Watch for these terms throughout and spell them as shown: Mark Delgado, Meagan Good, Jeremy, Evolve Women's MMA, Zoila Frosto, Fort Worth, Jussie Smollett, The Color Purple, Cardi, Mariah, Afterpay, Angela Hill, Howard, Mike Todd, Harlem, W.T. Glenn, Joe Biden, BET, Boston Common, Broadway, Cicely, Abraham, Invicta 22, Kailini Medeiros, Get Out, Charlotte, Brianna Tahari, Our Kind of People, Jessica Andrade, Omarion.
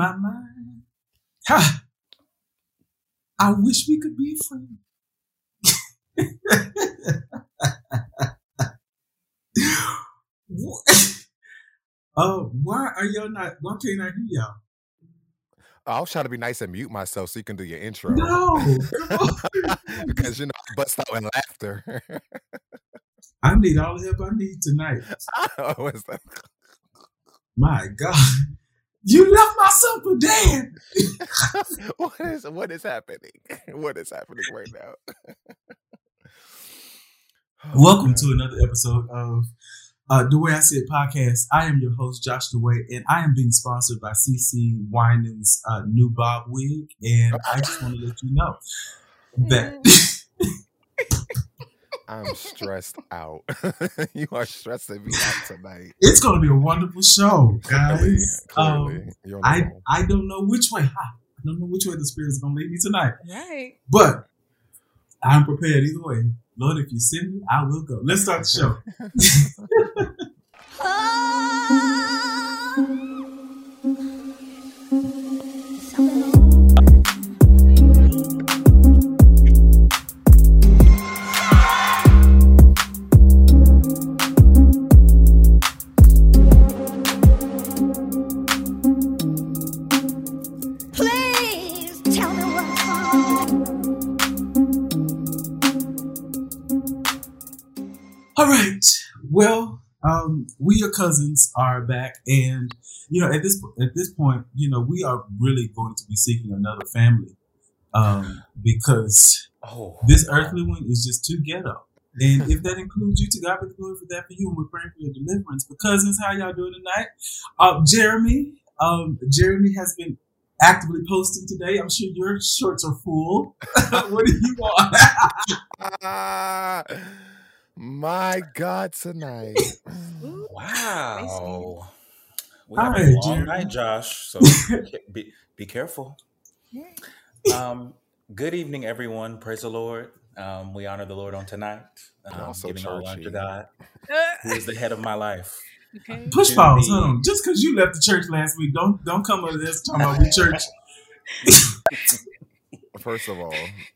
my mind. Ha! I wish we could be friends. Oh, why are y'all not? Why can't I hear y'all? I was trying to be nice and mute myself so you can do your intro. No, because you know, I bust out in laughter. I need all the help I need tonight. Oh, is that? My God, you left my supper, Dan. What is happening? What is happening right now? Welcome to another episode of The Way I See It podcast. I am your host, Josh DeWay, and I am being sponsored by CC Winans' new bob wig. And I just want to let you know that I'm stressed out. You are stressing me out tonight. It's going to be a wonderful show, guys. Clearly. I don't know which way. I don't know which way the spirit is going to lead me tonight. Right. But I'm prepared either way. Lord, if you send me, I will go. Let's start the show. Well, your cousins are back, and you know at this point, you know we are really going to be seeking another family because this earthly one is just too ghetto. And if that includes you, to God be the glory for that for you, and we're praying for your deliverance. But cousins, how y'all doing tonight? Jeremy has been actively posting today. I'm sure your shorts are full. What do you want? My God, tonight. Wow. We have a long night, Josh, so be careful. Good evening, everyone. Praise the Lord. We honor the Lord on tonight. Giving all honor to God, who is the head of my life. Okay. Push balls, huh? Just because you left the church last week, don't come over this talking about the church. First of all,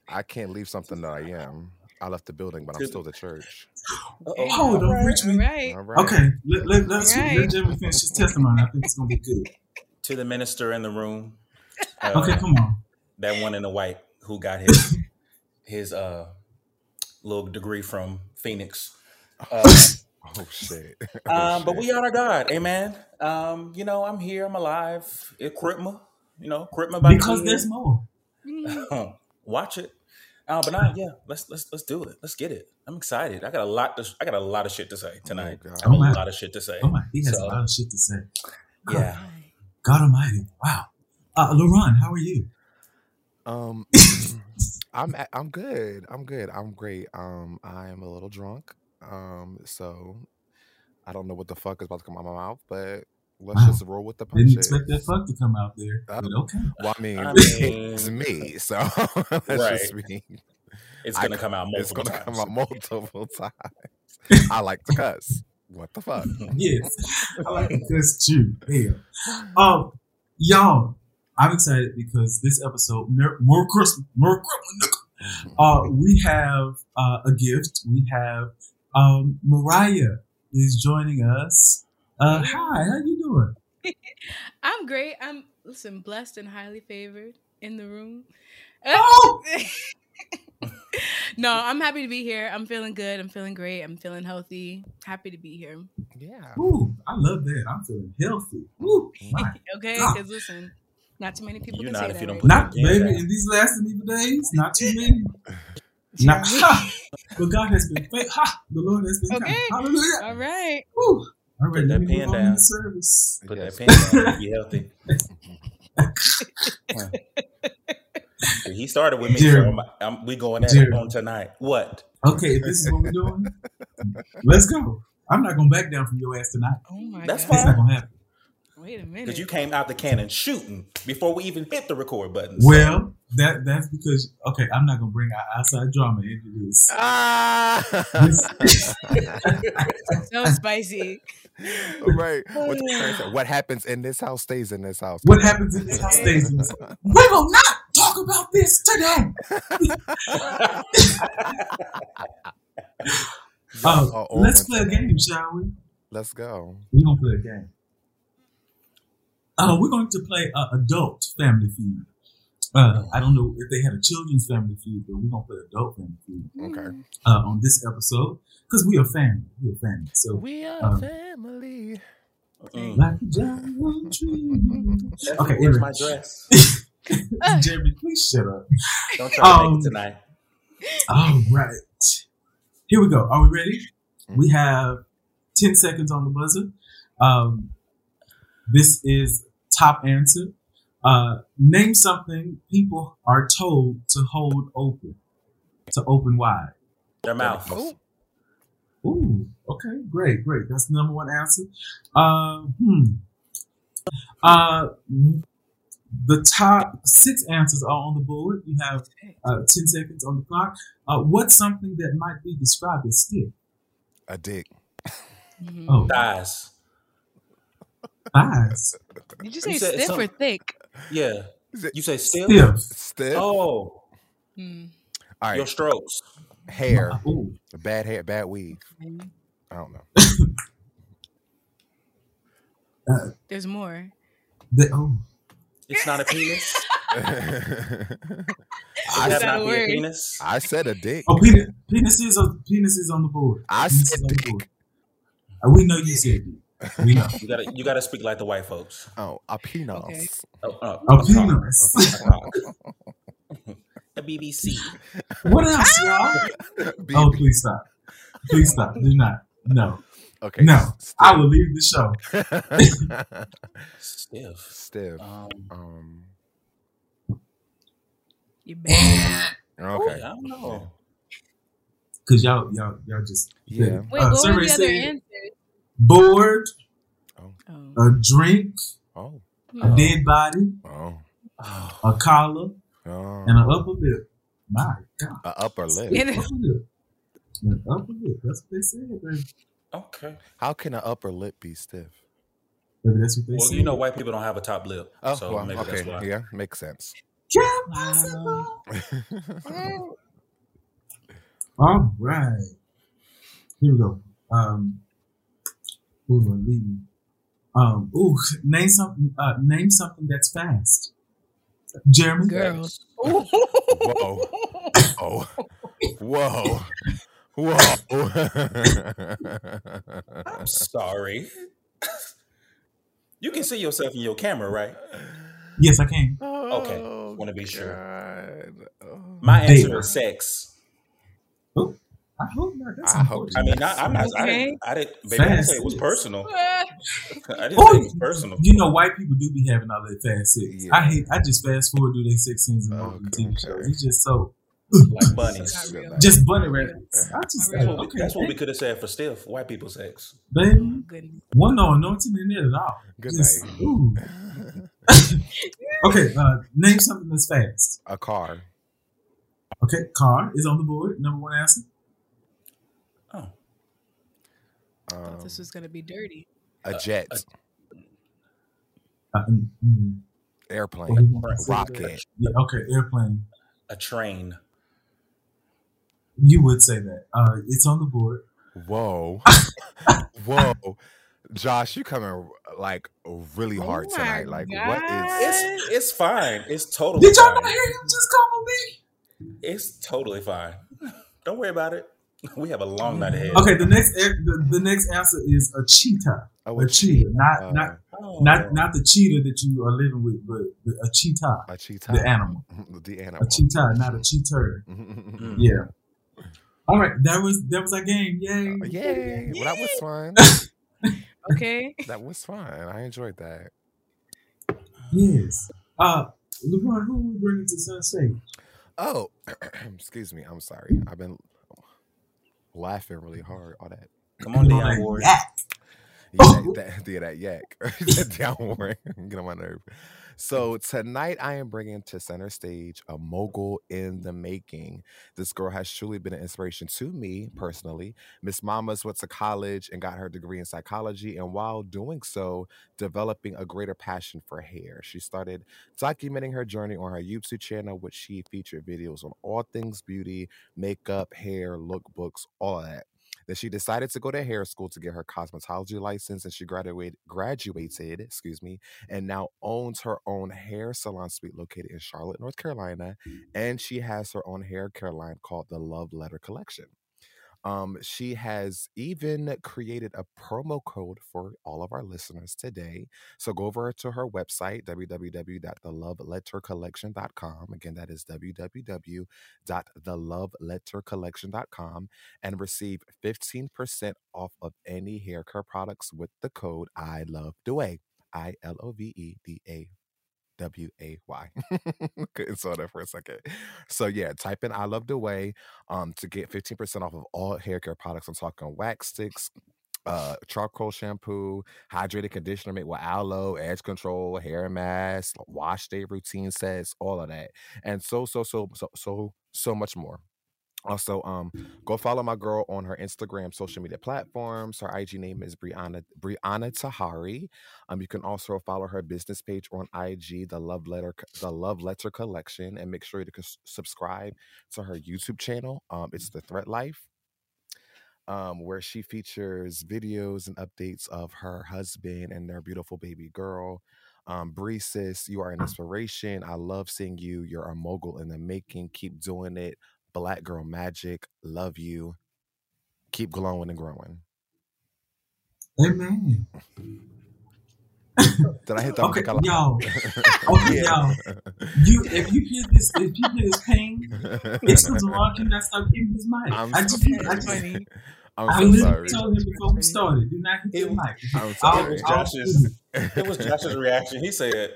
I can't leave something that I am. I left the building, but I'm still the church. Oh, don't reach me. Right. Okay, let Jimmy finish his testimony. I think it's going to be good. To the minister in the room. Okay, come on. That one in the white who got his little degree from Phoenix. Oh, shit. But we honor God. Amen. You know, I'm here. I'm alive. It's Kripma. You know, Kripma by because the there's more. Watch it. But now, yeah, let's do it. Let's get it. I'm excited. I got a lot of shit to say tonight. Oh, I have a lot of shit to say. Oh my, he has a lot of shit to say. God, yeah. God Almighty. Wow. Lauren, how are you? I'm good. I'm good. I'm great. I am a little drunk. So I don't know what the fuck is about to come out of my mouth, but let's just roll with the punches. Didn't expect that fuck to come out there. But okay. Well, I mean, it's me, so that's just me. It's gonna come out. It's gonna come out multiple times. I like to cuss. What the fuck? Yes, I like to cuss too. Yeah. Y'all, I'm excited because this episode, more Christmas, more Christmas. We have a gift. We have Mariah is joining us. Hi, how you doing? I'm great. I'm blessed and highly favored in the room. Oh! No, I'm happy to be here. I'm feeling good. I'm feeling great. I'm feeling healthy. Happy to be here. Yeah. Ooh, I love that. I'm feeling healthy. Ooh, okay, because listen, not too many people can say that. Not baby in these last and evil days. Not too many. Not. But God has been faithful. The Lord has been kind. Hallelujah. All right. Ooh. All right, put that pen down. Put that pen down. Be healthy. He started with me. Jeremy, so we going at it on tonight. What? Okay, if this is what we're doing, let's go. I'm not going to back down from your ass tonight. Oh my God. That's not going to happen. Wait a minute. Because you came out the cannon shooting before we even hit the record button. So. Well, That's because, okay, I'm not gonna bring our outside drama into this. So spicy. Right. What happens in this house stays in this house. What happens in this house stays in this house. We will not talk about this today. Let's play a game, shall we? Let's go. We're gonna play a game. We're going to play adult Family Feud. I don't know if they had a children's Family Feud, but we're going to play adult Family Feud. Okay. On this episode, because we are family. We are family. So we are family. Like a giant tree. Okay, here's my dress. Jeremy, please shut up. Don't try to make it tonight. All right. Here we go. Are we ready? Mm-hmm. We have 10 seconds on the buzzer. This is top answer. Name something people are told to hold open, to open wide. Their mouth. Ooh, okay, great. That's the number one answer. The top six answers are on the board. You have 10 seconds on the clock. What's something that might be described as stiff? A dick. Mm-hmm. Oh. Thighs. Thighs. Did you say stiff or thick? Yeah. You say stiff? Stiff. Oh. Mm. All right. Your strokes. Hair. Ooh. Bad hair. Bad weave. Mm. I don't know. There's more. It's not a penis? It's not a penis. I said a dick. Oh, penis is on the board. I said dick. We know you said dick. We know. You gotta speak like the white folks. Oh, a penis. Okay. A penis. A BBC. What else, y'all? Oh, please stop. Please stop. Do not. No. Okay. No. Stiff. I will leave the show. Stiff. You bad. Okay. I don't know. Cause y'all just Wait, what were the other answers? Bored, a drink, a dead body, a collar, and an upper lip. My God. An upper lip. An upper lip. That's what they said, baby. Okay. How can an upper lip be stiff? That's what they said. You know white people don't have a top lip. Oh, so well, maybe that's why. Yeah, makes sense. Can't possible. All right. Here we go. Name something that's fast. Jeremy. Girls. Whoa. I'm sorry. You can see yourself in your camera, right? Yes, I can. Okay. Want to be sure. My answer is sex. Oh. I hope not. I didn't say it was personal. I didn't say it was personal. You know, white people do be having all that fast sex. Yeah. I just fast forward through their sex scenes and TV shows. It's just so like bunnies. Just bunny rabbits. That's what we could have said for stiff white people sex. Baby, one no anointing in it at all. Good just, night. Ooh. Okay, name something that's fast. A car. Okay, car is on the board. Number one answer. I thought this was going to be dirty. A jet. Airplane. Rocket. Yeah, okay, airplane. A train. You would say that. It's on the board. Whoa. Josh, you coming like really hard tonight. Like, God. What is... It's fine. It's totally fine. Did y'all not hear him just call me? It's totally fine. Don't worry about it. We have a long night ahead. Okay, the next answer is a cheetah. Oh, a cheetah. Not the cheetah that you are living with, but a cheetah. A cheetah. The animal. A cheetah, not a cheater. Yeah. All right, that was our game. Yay! Yay! Well, that was fun. Okay. That was fun. I enjoyed that. Yes. LeBron, who are we bringing to Sunset? Oh, excuse me. I'm sorry. I've been laughing really hard, all that. Come on, Dion Ward. that yak. Don't worry, get on my nerve. So tonight I am bringing to center stage a mogul in the making. This girl has truly been an inspiration to me personally. Miss Mamas went to college and got her degree in psychology, and while doing so, developing a greater passion for hair. She started documenting her journey on her YouTube channel, which she featured videos on all things beauty, makeup, hair, lookbooks, all of that. Then she decided to go to hair school to get her cosmetology license, and she graduated, and now owns her own hair salon suite located in Charlotte, North Carolina, and she has her own hair care line called The Love Letter Collection. She has even created a promo code for all of our listeners today. So go over to her website, www.thelovelettercollection.com. Again, that is www.thelovelettercollection.com, and receive 15% off of any hair care products with the code I Love DeWay. ILOVEDAWAY. Couldn't saw that for a second. So yeah, type in I Love DeWay to get 15% off of all hair care products. I'm talking wax sticks, charcoal shampoo, hydrated conditioner made with aloe, edge control, hair mask, wash day routine sets, all of that, and so much more. Also, go follow my girl on her Instagram social media platforms. Her IG name is Brianna Tahari. You can also follow her business page on IG, The Love Letter Collection, and make sure to subscribe to her YouTube channel. It's The Threat Life, where she features videos and updates of her husband and their beautiful baby girl. Bree, sis, you are an inspiration. I love seeing you. You're a mogul in the making. Keep doing it. Black girl magic. Love you. Keep glowing and growing. Amen. Did I hit that? Okay, y'all. Okay, y'all. If you hear this pain, it's because Mark cannot stop hitting his mic. I told him before we started, do not hit the mic. It was Josh's reaction. He said,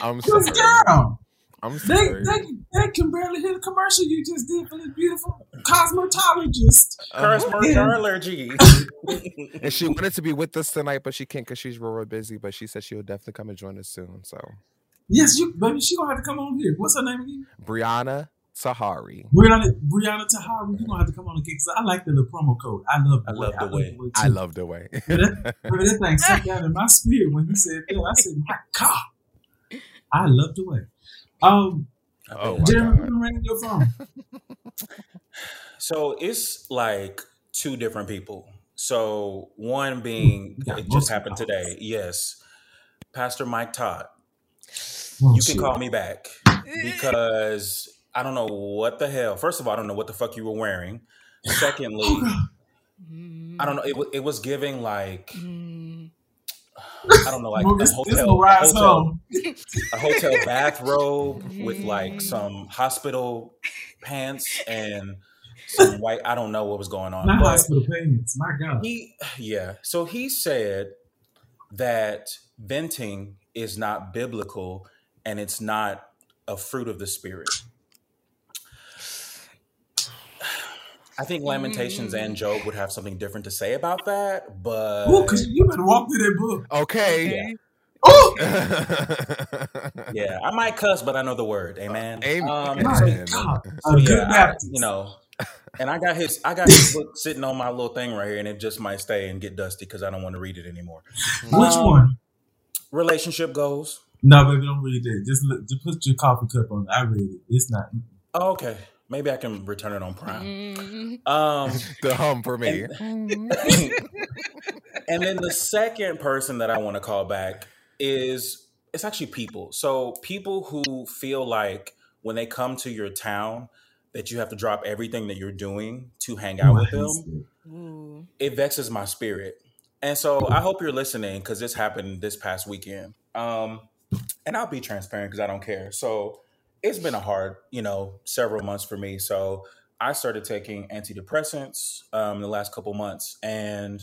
"I'm sorry." I'm sorry. They can barely hear the commercial you just did for this beautiful cosmetologist. Cosmetology. And she wanted to be with us tonight, but she can't because she's real busy. But she said she'll definitely come and join us soon. So yes, baby, she gonna have to come on here. What's her name again? Brianna Tahari. Brianna Tahari, you're gonna have to come on again because I like the little promo code. I love the way. That thing sat down in my spirit when you said that. I said, my God, I love the way. Jeremy, your phone. So it's like two different people. So one being, it just happened today. Yes, Pastor Mike Todd. Oh, you can call me back because I don't know what the hell. First of all, I don't know what the fuck you were wearing. Secondly, I don't know. It was giving like. I don't know, like a hotel bathrobe with like some hospital pants and some white. I don't know what was going on. Not hospital pants, my God. So he said that venting is not biblical and it's not a fruit of the spirit. I think Lamentations and Job would have something different to say about that, but... Oh, because you better walk through that book. Okay. Oh! Yeah, I might cuss, but I know the word. Amen. Amen. And I got his book sitting on my little thing right here, and it just might stay and get dusty because I don't want to read it anymore. Which one? Relationship Goals. No, baby, don't read that. Just put your coffee cup on. I read it. It's not... Oh, okay. Maybe I can return it on Prime. The hum for me. And then the second person that I want to call back is, it's actually people. So people who feel like when they come to your town that you have to drop everything that you're doing to hang out with them. Ooh. It vexes my spirit. And so I hope you're listening because this happened this past weekend. And I'll be transparent because I don't care. So it's been a hard, several months for me. So I started taking antidepressants the last couple months, and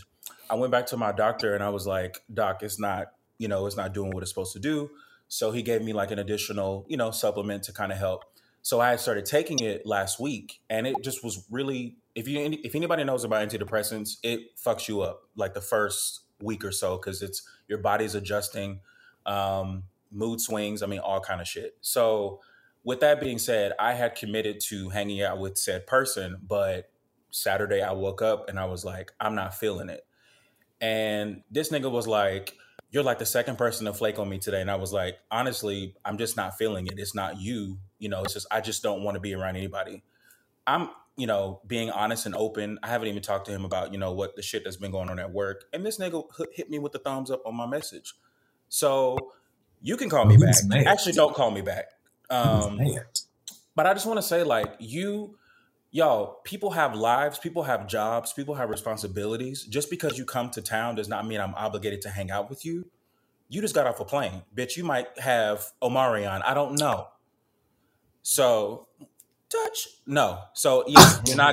I went back to my doctor and I was like, "Doc, it's not doing what it's supposed to do." So he gave me like an additional, supplement to kind of help. So I started taking it last week, and it just was really if anybody knows about antidepressants, it fucks you up like the first week or so because it's your body's adjusting, mood swings. I mean, all kind of shit. So with that being said, I had committed to hanging out with said person, but Saturday I woke up and I was like, I'm not feeling it. And this nigga was like, you're like the second person to flake on me today. And I was like, honestly, I'm just not feeling it. It's not you. You know, it's just, I just don't want to be around anybody. I'm, you know, being honest and open. I haven't even talked to him about, you know, what the shit that's been going on at work. And this nigga hit me with the thumbs up on my message. So you can call me back. Mad. Actually, don't call me back. But I just want to say, like, y'all, people have lives, people have jobs, people have responsibilities. Just because you come to town does not mean I'm obligated to hang out with you. You just got off a plane. Bitch, you might have Omarion. I don't know. So, you're not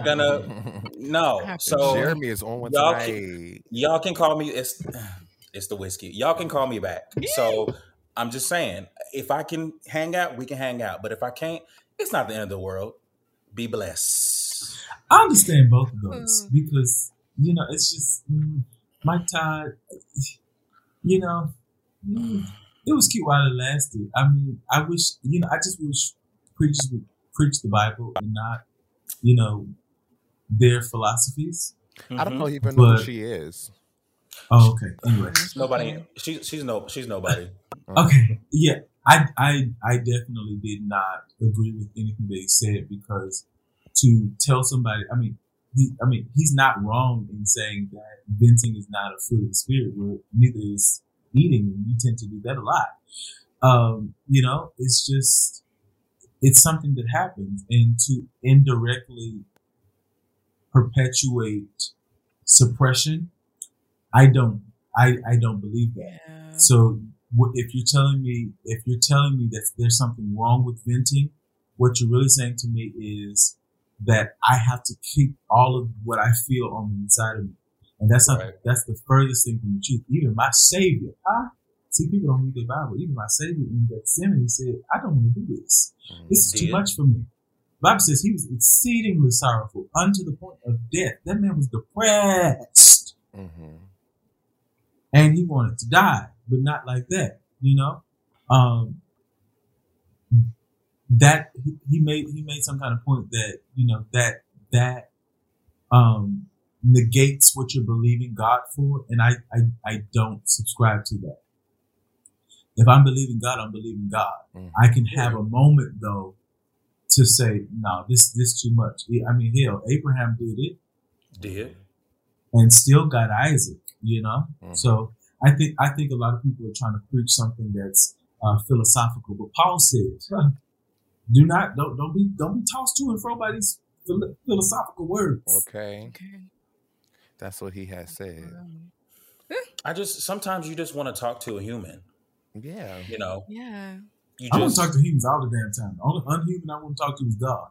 gonna, no. So Jeremy is on one tonight. Y'all can call me, it's the whiskey. Y'all can call me back. So I'm just saying, if I can hang out, we can hang out. But if I can't, it's not the end of the world. Be blessed. I understand both of those because, you know, it's just Mike Todd, you know, it was cute while it lasted. I mean, I wish, you know, I just wish preachers would preach the Bible and not, you know, their philosophies. Mm-hmm. I don't know even who she is. Oh, okay. Anyway. Nobody. She's nobody. Okay. Yeah. I definitely did not agree with anything that he said because to tell somebody, I mean, he's not wrong in saying that venting is not a fruit of the spirit, where neither is eating, and you tend to do that a lot. You know, it's just, it's something that happens, and to indirectly perpetuate suppression, I don't believe that. Yeah. So, if you're telling me that there's something wrong with venting, what you're really saying to me is that I have to keep all of what I feel on the inside of me, and that's not right. That's the furthest thing from the truth. Even my Savior, see, people don't read their Bible. Even my Savior in Gethsemane said, "I don't want to do this. This is too much for me." The Bible says he was exceedingly sorrowful unto the point of death. That man was depressed, and he wanted to die. But not like that, you know? That he made some kind of point that, you know, that negates what you're believing God for. And I don't subscribe to that. If I'm believing God, I'm believing God. Mm-hmm. I can have a moment though to say, no, this too much. I mean, hell, Abraham did it. Did. And still got Isaac, you know? Mm-hmm. So, I think a lot of people are trying to preach something that's philosophical. But Paul says, don't be tossed to and fro by these philosophical words. Okay, that's what he has said. Sometimes you just want to talk to a human. Yeah, you know. Yeah, I want to talk to humans all the damn time. The only unhuman I want to talk to is God.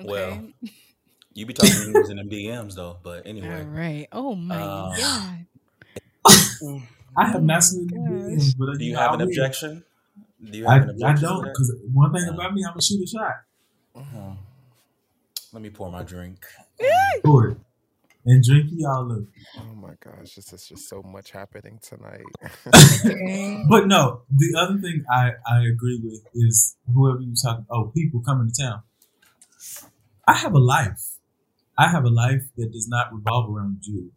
Okay. Well. You be talking to me using them DMs though, but anyway. All right. Oh my God. I have not seen them DMs, but do you have an objection? I don't, because one thing about me, I'm gonna shoot a shot. Uh-huh. Let me pour my drink. Pour it and drink y'all look. Oh my gosh, it's just so much happening tonight. But no, the other thing I agree with is whoever you talking. Oh, people coming to town. I have a life. I have a life that does not revolve around you,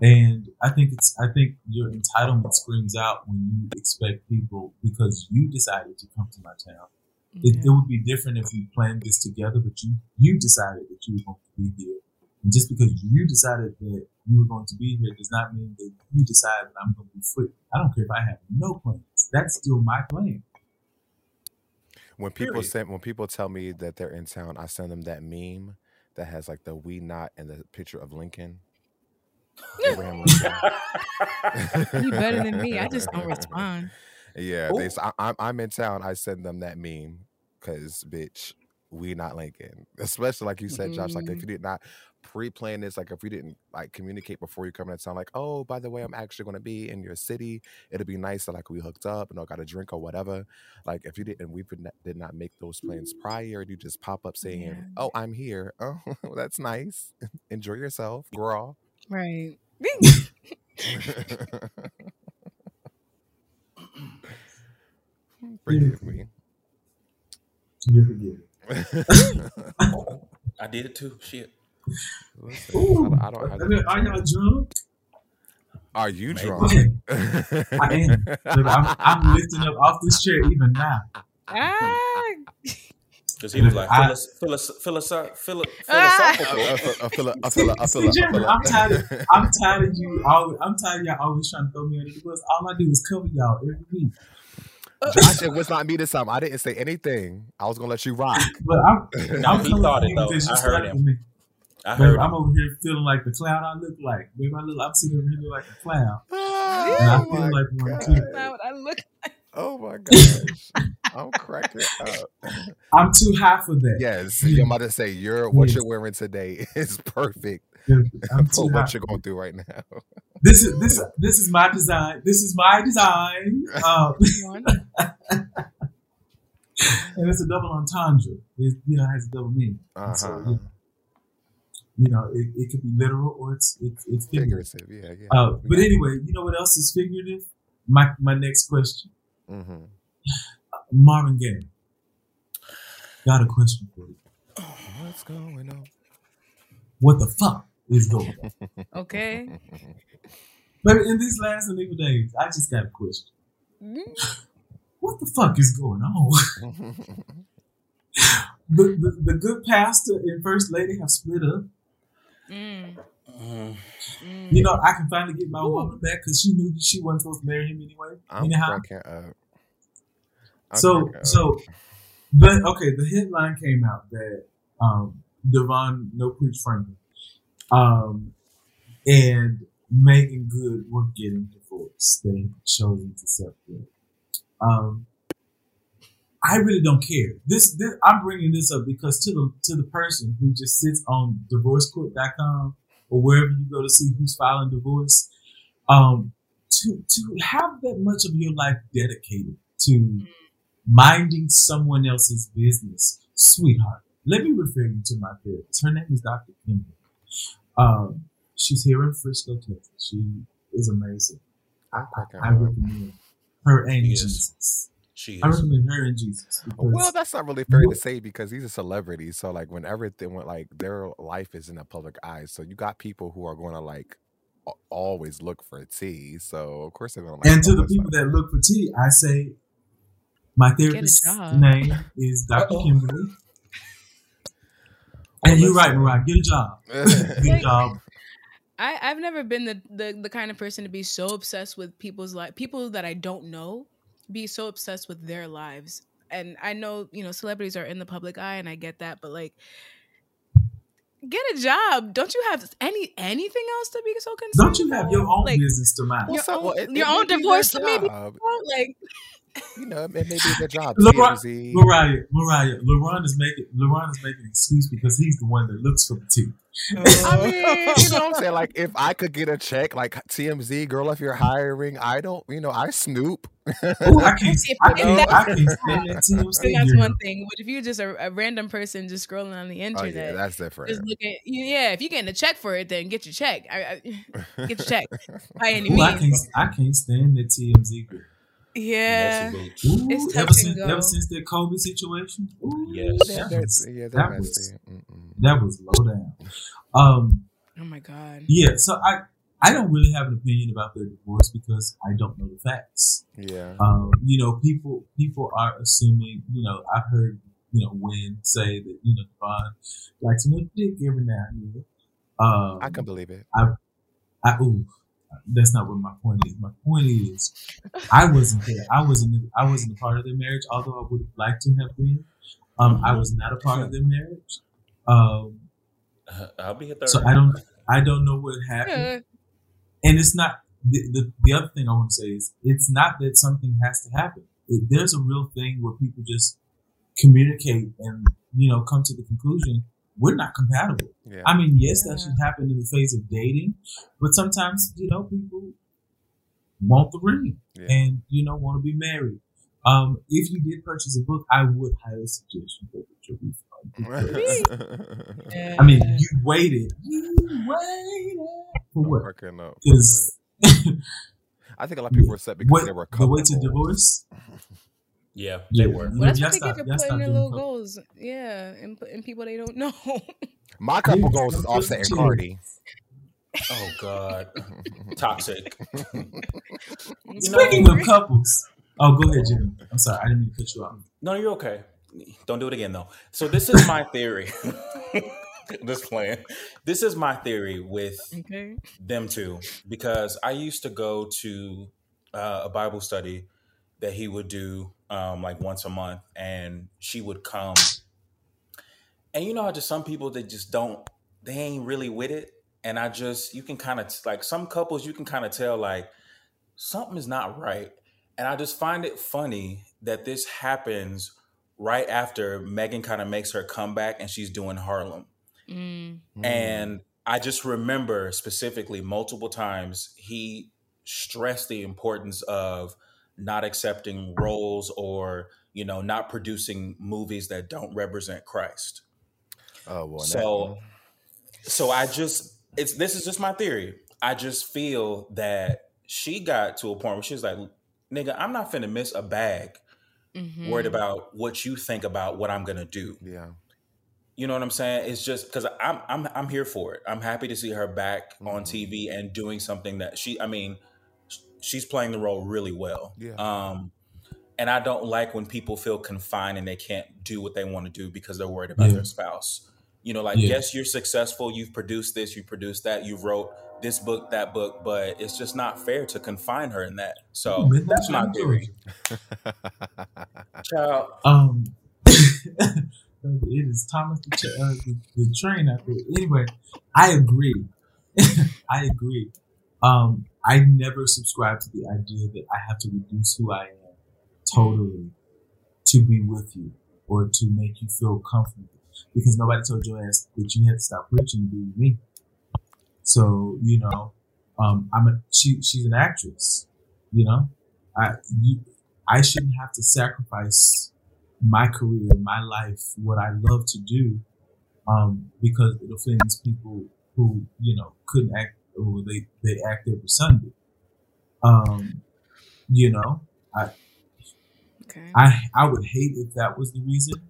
and I think your entitlement screams out when you expect people because you decided to come to my town. Yeah. It would be different if we planned this together, but you decided that you were going to be here, and just because you decided that you were going to be here does not mean that you decided that I'm going to be free. I don't care if I have no plans. That's still my plan. When people tell me that they're in town, I send them that meme that has like the "we not" and the picture of Lincoln. Abraham Lincoln. You better than me. I just don't respond. Yeah, I'm in town. I send them that meme because, bitch, we're not linking. Especially like you said, Josh, like if you did not pre-plan this, like if we didn't like communicate before you come in and sound like, oh, by the way, I'm actually going to be in your city. It'd be nice that like we hooked up and I got a drink or whatever. Like if you didn't, we did not make those plans prior and you just pop up saying, oh, I'm here. Oh, well, that's nice. Enjoy yourself, girl. Right. Forgive me. You're forgiven. I did it too. Shit. Listen, ooh, I don't have to. Are y'all drunk? Are you drunk? I am. Look, I'm lifting up off this chair even now. Because he was like, I'm tired of y'all always trying to throw me under the bus. All I do is cover y'all every week. Josh, it was not me this time. I didn't say anything. I was gonna let you rock. But I'm he thought it though. I heard him. I'm over here feeling like the clown I look like. Baby, I'm sitting over here like a clown. Oh, and I feel like what I look like. Oh my gosh. I'm cracking up. I'm too high for that. Yes, you're about to say what you're wearing today is perfect for what you're going through right now. This is my design. This is my design. And it's a double entendre. It has a double meaning. So, it could be literal or it's figurative. Yeah. But anyway, you know what else is figurative? My next question. Mm-hmm. Marvin Gaye. Got a question for you. What's going on? What the fuck is going on? Okay. But in these last 11 days, I just got a question. What the fuck is going on? the good pastor and first lady have split up. I can finally get my woman back because she knew she wasn't supposed to marry him anyway. But okay, the headline came out that Devon No Preach Franklin and Meagan Good were getting divorced. They chosen to separate. I really don't care. This I'm bringing this up because to the person who just sits on divorcecourt.com or wherever you go to see who's filing divorce, to have that much of your life dedicated to minding someone else's business, sweetheart. Let me refer you to my therapist. Her name is Dr. Kimberly. She's here in Frisco, Texas. She is amazing. I recommend her and Jesus. She is. I recommend her and Jesus. Well, that's not really fair to say because these are celebrities. So, like, when their life is in the public eye, so you got people who are going to like always look for tea. So, of course, they're going to. And to the people that look for tea, I say, my therapist's name is Dr. Kimberly. And you're right, Mariah. Get a job. Get a job. I've never been the kind of person to be so obsessed with people's life. People that I don't know be so obsessed with their lives. And I know, celebrities are in the public eye and I get that, but like, get a job. Don't you have anything else to be so concerned? Don't you have your own business to mind? Your own divorce, maybe? Like, it may be their job. Mariah is making excuse because he's the one that looks for the tea. I mean, I'm saying? Like, if I could get a check, like TMZ, girl, if you're hiring, I don't, I snoop. Ooh, I can't stand that TMZ. That's one thing. But if you're just a random person just scrolling on the internet, that's different. Just if you're getting a check for it, then get your check. Get your check by any means. I can't stand that TMZ girl. Yeah, ooh, it's ever since the COVID situation. Ooh, yes, that was low down. Oh my god. Yeah, so I don't really have an opinion about their divorce because I don't know the facts. Yeah, people are assuming. I've heard Wynn say that Devon likes a little dick every now and then. I can believe it. That's not what my point is. My point is, I wasn't there. I wasn't a part of their marriage, although I would have liked to have been. I was not a part of their marriage. I'll be a third. So I don't know what happened. And it's not the other thing I want to say is it's not that something has to happen. There's a real thing where people just communicate and you know, come to the conclusion we're not compatible. Yeah. I mean, yes, that should happen in the phase of dating, but sometimes, you know, people want the ring and, you know, want to be married. If you did purchase a book, I would highly suggest you go get your refund. I mean, you waited for what? Because I think a lot of people were upset because they were the way to divorce. Yeah, they were. Well, that's what they get to put in their little goals. Yeah, and people they don't know. My couple goals is Offset and Cardi. Oh, God. Toxic. Speaking of couples. Oh, go ahead, Jimmy. I'm sorry. I didn't mean to cut you off. No, you're okay. Don't do it again, though. So this is my theory. This plan. This is my theory with them two, because I used to go to a Bible study that he would do like once a month, and she would come. And you know how just some people, they just don't, they ain't really with it. And I just, you can kind of, like some couples, you can kind of tell like something is not right. And I just find it funny that this happens right after Meagan kind of makes her comeback and she's doing Harlem. And I just remember specifically multiple times he stressed the importance of not accepting roles or, you know, not producing movies that don't represent Christ. Oh, well, so I just, this is just my theory. I just feel that she got to a point where she was like, nigga, I'm not finna miss a bag worried about what you think about what I'm gonna do. Yeah. You know what I'm saying? It's just because I'm here for it. I'm happy to see her back on TV and doing something that she's playing the role really well. Yeah. And I don't like when people feel confined and they can't do what they want to do because they're worried about their spouse. You know, like, yes, you're successful. You've produced this, you produced that, you wrote this book, that book, but it's just not fair to confine her in that. So that's my theory. Child. It is Thomas the train out there. Anyway, I agree. I agree. I never subscribe to the idea that I have to reduce who I am totally to be with you or to make you feel comfortable, because nobody told your ass that you had to stop preaching to be with me. So, you know, she's an actress, you know, I shouldn't have to sacrifice my career, my life, what I love to do, because it offends people who, you know, couldn't act or they act every Sunday. You know, I would hate if that was the reason.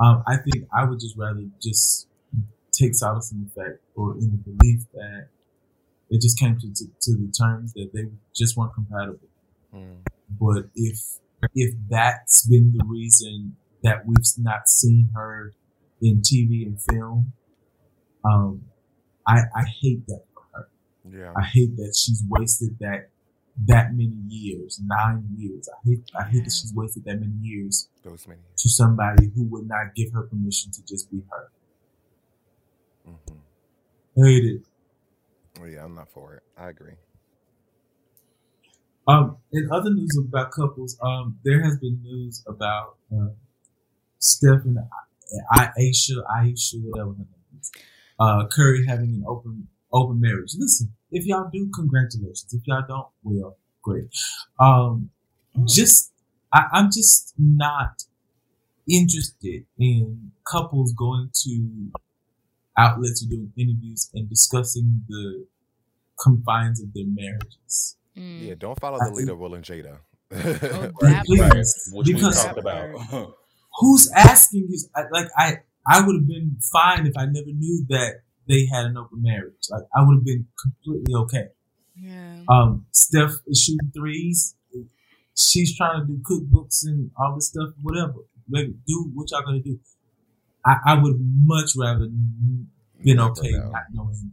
I think I would just rather just take solace in the fact or in the belief that it just came to the terms that they just weren't compatible. But if that's been the reason that we've not seen her in TV and film, I hate that for her. Yeah. I hate that she's wasted that many years, 9 years. I hate that she's wasted that many years to somebody who would not give her permission to just be her. I hate it. Oh yeah, I'm not for it. I agree. In other news about couples, there has been news about Steph and Aisha, whatever her name is, Curry having an open marriage. Listen, if y'all do, congratulations. If y'all don't, well, great. I'm just not interested in couples going to outlets or doing interviews and discussing the confines of their marriages. Yeah, don't follow the lead of Will and Jada. Because who's asking is like I would have been fine if I never knew that they had an open marriage. Like I would have been completely okay. Yeah. Steph is shooting threes. She's trying to do cookbooks and all this stuff. Whatever, maybe do what y'all gonna do. I would have much rather been okay not knowing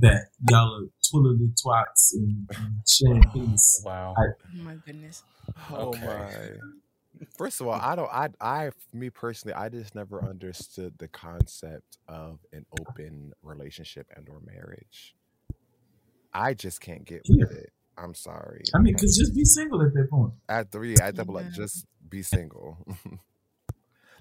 that y'all are twilly twats and sharing things. Wow. Oh my goodness. Oh my. First of all, me personally, I just never understood the concept of an open relationship and or marriage. I just can't get with it. I'm sorry. I mean, because just be single at that point. At 3, I double up, just be single.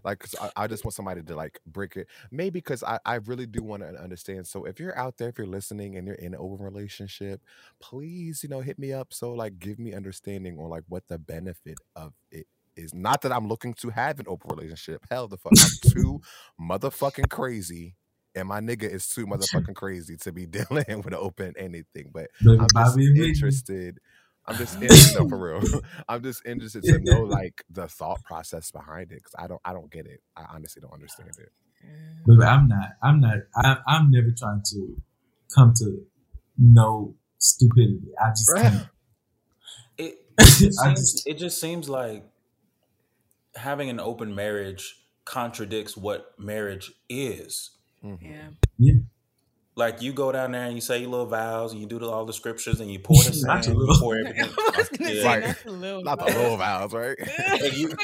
Like, cause I just want somebody to like break it. Maybe because I really do want to understand. So if you're out there, if you're listening and you're in an open relationship, please, you know, hit me up. So like, give me understanding on like what the benefit of it is. Not that I'm looking to have an open relationship. Hell the fuck. I'm too motherfucking crazy. And my nigga is too motherfucking crazy to be dealing with an open anything. But I'm just interested. I'm just interested no, for real. I'm just interested to know like the thought process behind it, because I don't get it. I honestly don't understand it. But I'm never trying to come to no stupidity. I just can't. It just seems like having an open marriage contradicts what marriage is. Mm-hmm. Yeah. Like you go down there and you say your little vows and you do all the scriptures and you pour the sand for everything. Not the little vows, right?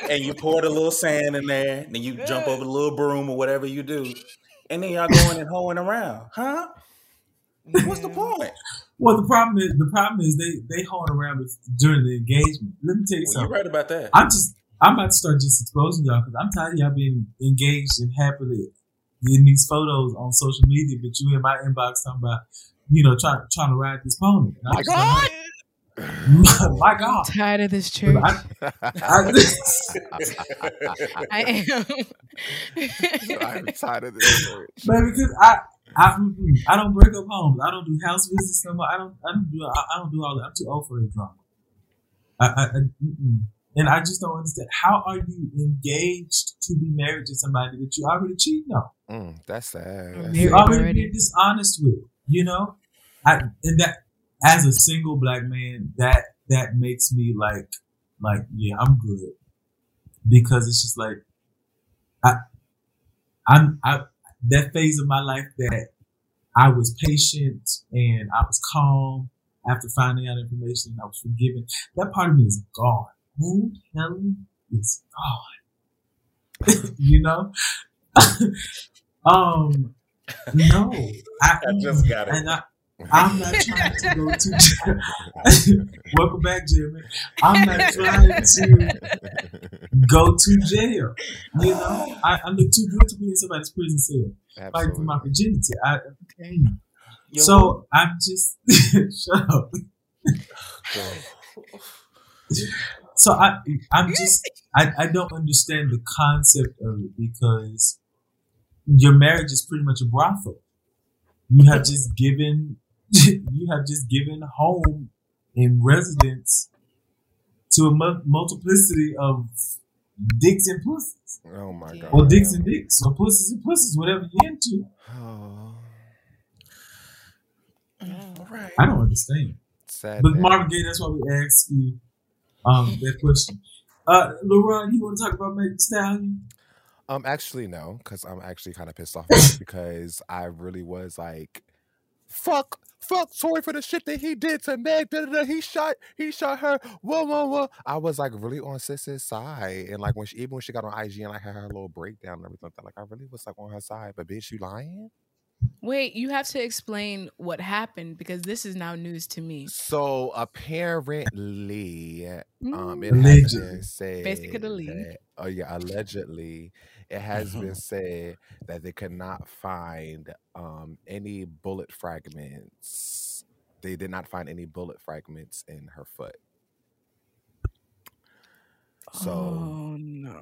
and you pour the little sand in there, and then you jump over the little broom or whatever you do, and then y'all going and hoeing around, huh? Yeah. What's the point? Well, the problem is they hoeing around during the engagement. Let me tell you something. You're right about that. I'm about to start just exposing y'all, because I'm tired of y'all being engaged and happily getting these photos on social media, but you in my inbox talking about, you know, trying to ride this pony. My God! My God! I'm tired of this church. I am. I'm tired of this church. But because I don't break up homes. I don't do house visits no more. I don't do all that. I'm too old for the drama. And I just don't understand. How are you engaged to be married to somebody that you already cheating on? That's sad. You're already being dishonest with, you know? And that, as a single black man, that makes me like, yeah, I'm good. Because it's just like, that phase of my life that I was patient and I was calm after finding out information and I was forgiven, that part of me is gone. Who the hell is God? You know? No. I just got it. And I'm not trying to go to welcome back, Jeremy. I'm not trying to go to jail. You know? I look too good to be in somebody's prison cell. Fighting for my virginity. So I'm just shut up. So I don't understand the concept of it, because your marriage is pretty much a brothel. You have just given home and residence to a multiplicity of dicks and pussies. Oh my God! Or dicks and dicks, or pussies and pussies, whatever you're into. Oh. All right. I don't understand. Sad, but Marvin Gaye, that's why we asked you that question. LaRon, you want to talk about Meg Stallion? Actually no, because I'm actually kind of pissed off because I really was like, fuck Tory for the shit that he did to Meg. He shot her. Whoa. I was like really on sis's side, and like when she got on IG and like had her little breakdown and everything, like I really was like on her side. But bitch, you lying. Wait, you have to explain what happened, because this is now news to me. So apparently, it has been said. Basically, allegedly, it has been said that they could not find any bullet fragments. They did not find any bullet fragments in her foot. So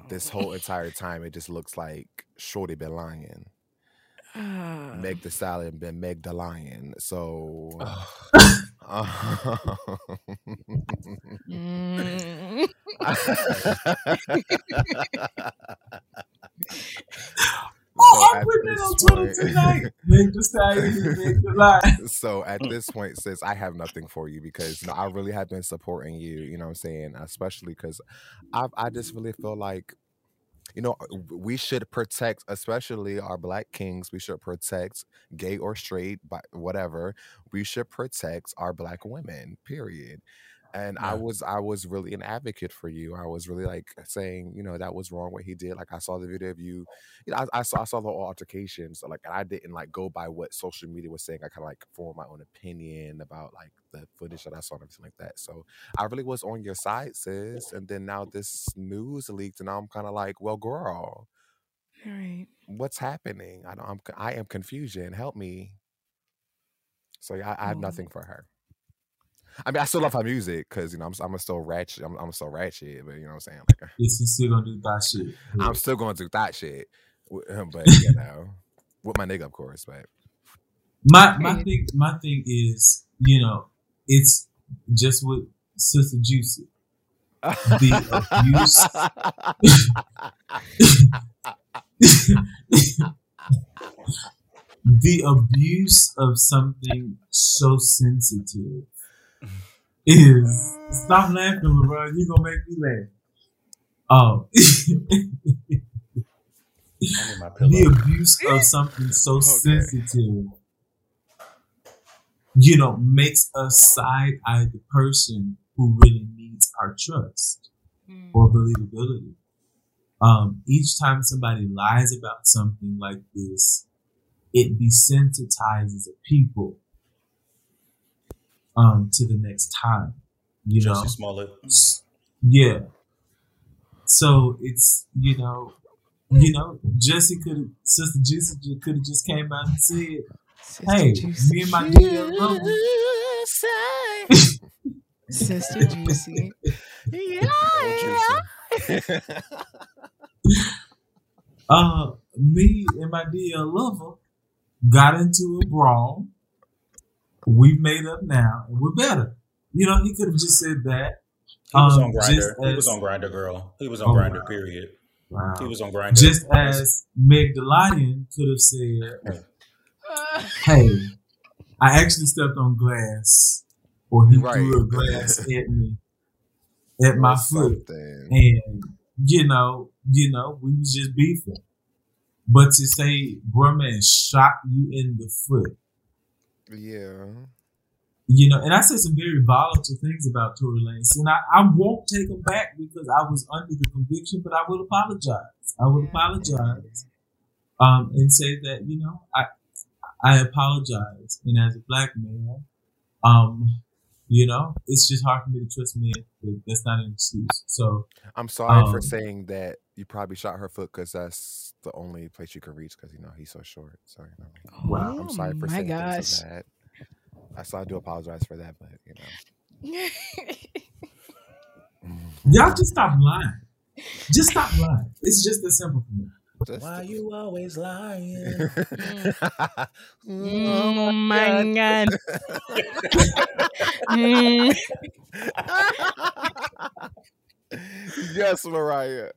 this whole entire time, it just looks like Shorty been lying. Meg the Stallion been Meg the Lion. So I'm putting it on Twitter tonight. Meg the Stallion, Meg the Lion. So at this point, sis, I have nothing for you, because I really have been supporting you, you know what I'm saying? Especially because I just really feel like, you know, we should protect, especially our black kings. We should protect, gay or straight, but whatever. We should protect our black women, period. And yeah. I was really an advocate for you. I was really like saying, you know, that was wrong what he did. Like I saw the video of you. You know, I saw the whole altercation. So like, and I didn't like go by what social media was saying. I kind of like formed my own opinion about like the footage that I saw and everything like that. So I really was on your side, sis. And then now this news leaked, and now I'm kind of like, well, girl, All right. What's happening? I am confusion. Help me. So yeah, I have nothing for her. I mean, I still love her music because, you know, I'm still ratchet. I'm still ratchet, but you know what I'm saying? Like, she's still gonna do that shit. I'm still gonna do that shit, but you know, with my nigga, of course. But my thing is, you know, it's just with Sister Juicy. The abuse. The abuse of something so sensitive is... Stop laughing, bro. You're going to make me laugh. Oh. The abuse of something so sensitive, you know, makes us side-eye the person who really needs our trust or believability. Each time somebody lies about something like this, it desensitizes the people to the next time, you know. Jussie Smollett. Yeah. So it's, you know, Sister Juicy could have just came out and said, "Hey, me and my nigga." Sister Juicy. Yeah. Me and my dear lover got into a brawl. We made up now, and we're better. You know, he could have just said that. He was on Grindr. He was on Grindr, girl. He was on Grindr, period. Wow. He was on Grindr. Just as Meg Stallion could have said, "Hey, I actually stepped on glass," or he threw a glass at me, at my foot, and you know, we was just beefing. But to say, "Bro, man, shot you in the foot." Yeah. You know, and I said some very volatile things about Tory Lanez. And I won't take them back because I was under the conviction, but I will apologize. And say that, you know, I apologize. And as a black man, you know, it's just hard for me to trust men. That's not an excuse. So I'm sorry for saying that you probably shot her foot because that's the only place you can reach because, you know, he's so short. Sorry. No. Wow. I'm sorry for saying things like that. I do apologize for that, but, you know. Y'all just stop lying. Just stop lying. It's just that simple for me. Why you always lying? Oh my God. Yes, Mariah.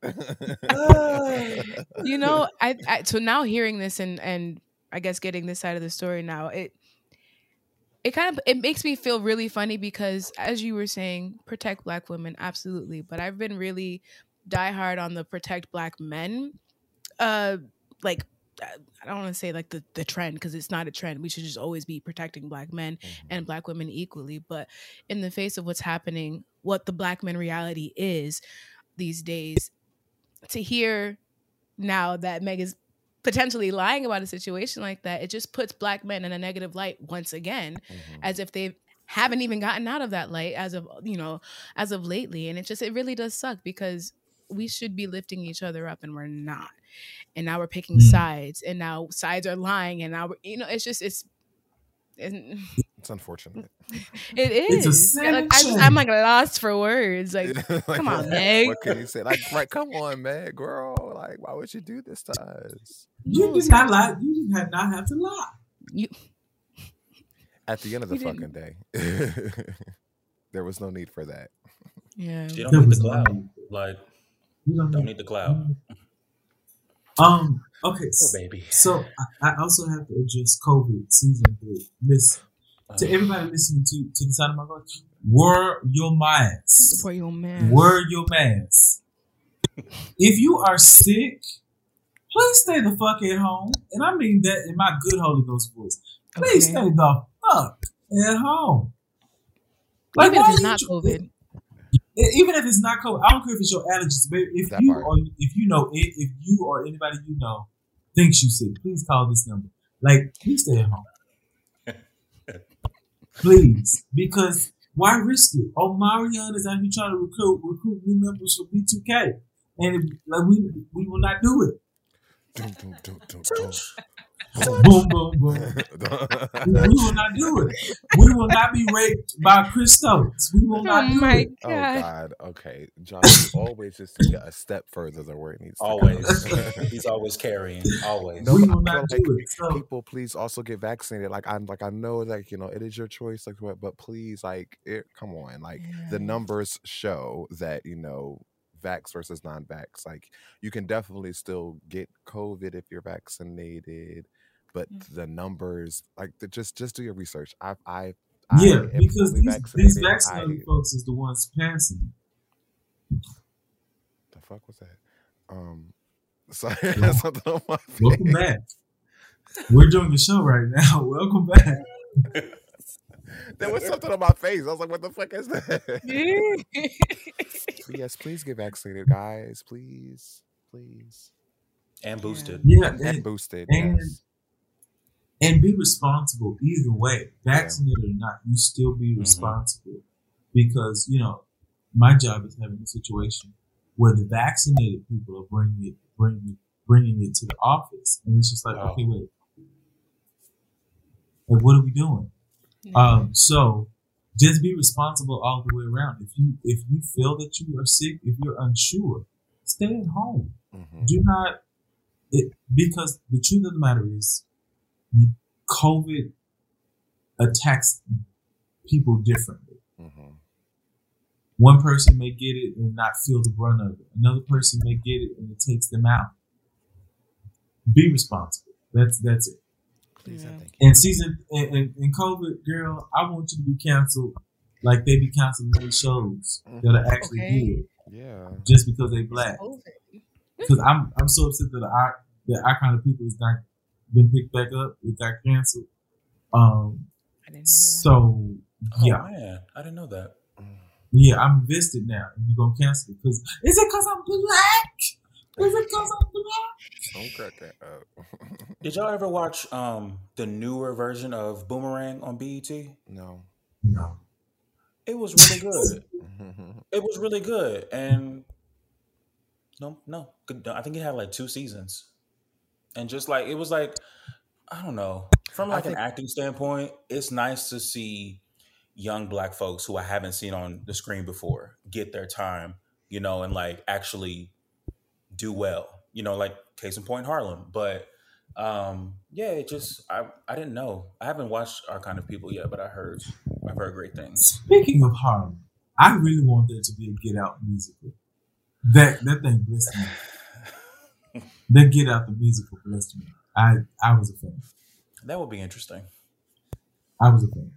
You know, I so now hearing this and I guess getting this side of the story now, it makes me feel really funny because, as you were saying, protect black women, absolutely. But I've been really diehard on the protect black men. Like, I don't want to say like the trend because it's not a trend. We should just always be protecting black men and black women equally. But in the face of what's happening, what the black men reality is these days, to hear now that Meg is potentially lying about a situation like that, it just puts black men in a negative light once again, as if they haven't even gotten out of that light as of lately. And it really does suck because we should be lifting each other up and we're not. And now we're picking sides, and now sides are lying, and now we're, you know, it's unfortunate. It is. It's I'm like lost for words. Like, come on, Meg. What can you say? Like, come on, Meg, girl. Like, why would you do this to us? You did not lie. You did not have to lie. At the end of the fucking day, there was no need for that. Yeah, you don't need the cloud. Like, you don't need the cloud. Okay. Oh, baby. So I also have to address COVID season 3. Listen, to everybody listening to the side of my voice, wear your mask. Wear your mask. Wear your mask. If you are sick, please stay the fuck at home, and I mean that in my good Holy Ghost voice. Please stay the fuck at home. Like, even if it's not COVID. Even if it's not COVID, I don't care if it's your allergies, baby. If you or anybody you know thinks you sick, please call this number. Like, please stay at home, please, because why risk it? Omarion is out here trying to recruit new members for B2K, and like we will not do it. Boom, boom, boom. We will not do it. We will not be raped by Chris Stones. We will not do it. God. Oh, God. Okay. John, you always just take a step further than where it needs to go. He's always carrying. Always. No, we will not do it. So. People, please also get vaccinated. I know, you know, it is your choice, but please, come on. The numbers show that, you know, vax versus non-vax. You can definitely still get COVID if you're vaccinated, but the numbers, just do your research. Because these vaccinated folks is the ones passing. The fuck was that? Sorry, I had something on my face. Welcome back. We're doing the show right now. Welcome back. There was something on my face. I was like, what the fuck is that? Yes, please get vaccinated, guys. Please. And boosted. Yeah. And boosted. And, yes. And be responsible either way. Vaccinated or not, you still be responsible. Because, you know, my job is having a situation where the vaccinated people are bringing it to the office. And it's just like, okay, wait. Like, what are we doing? So just be responsible all the way around. If you feel that you are sick, if you're unsure, stay at home. Because the truth of the matter is COVID attacks people differently. One person may get it and not feel the brunt of it. Another person may get it and it takes them out. Be responsible. That's it. Please, and COVID, girl, I want you to be canceled like they be canceling shows that are actually good. Yeah. Just because they black. Because I'm so upset that our kind of people has not been picked back up. It got canceled. I didn't know that. So yeah. Oh, man. I didn't know that. Yeah, I'm invested now. You're gonna cancel it because I'm black? Don't crack that up. Did y'all ever watch the newer version of Boomerang on BET? No. It was really good. It was really good, and I think it had 2 seasons, and just it was I don't know. From an acting standpoint, it's nice to see young black folks who I haven't seen on the screen before get their time, you know, and actually do well, you know, case in point, Harlem. But it just, I didn't know. I haven't watched Our Kind of People yet, but I've heard great things. Speaking of Harlem, I really want there to be a Get Out musical. That thing blessed me. That Get Out the musical blessed me. I was a fan. That would be interesting. I was a fan.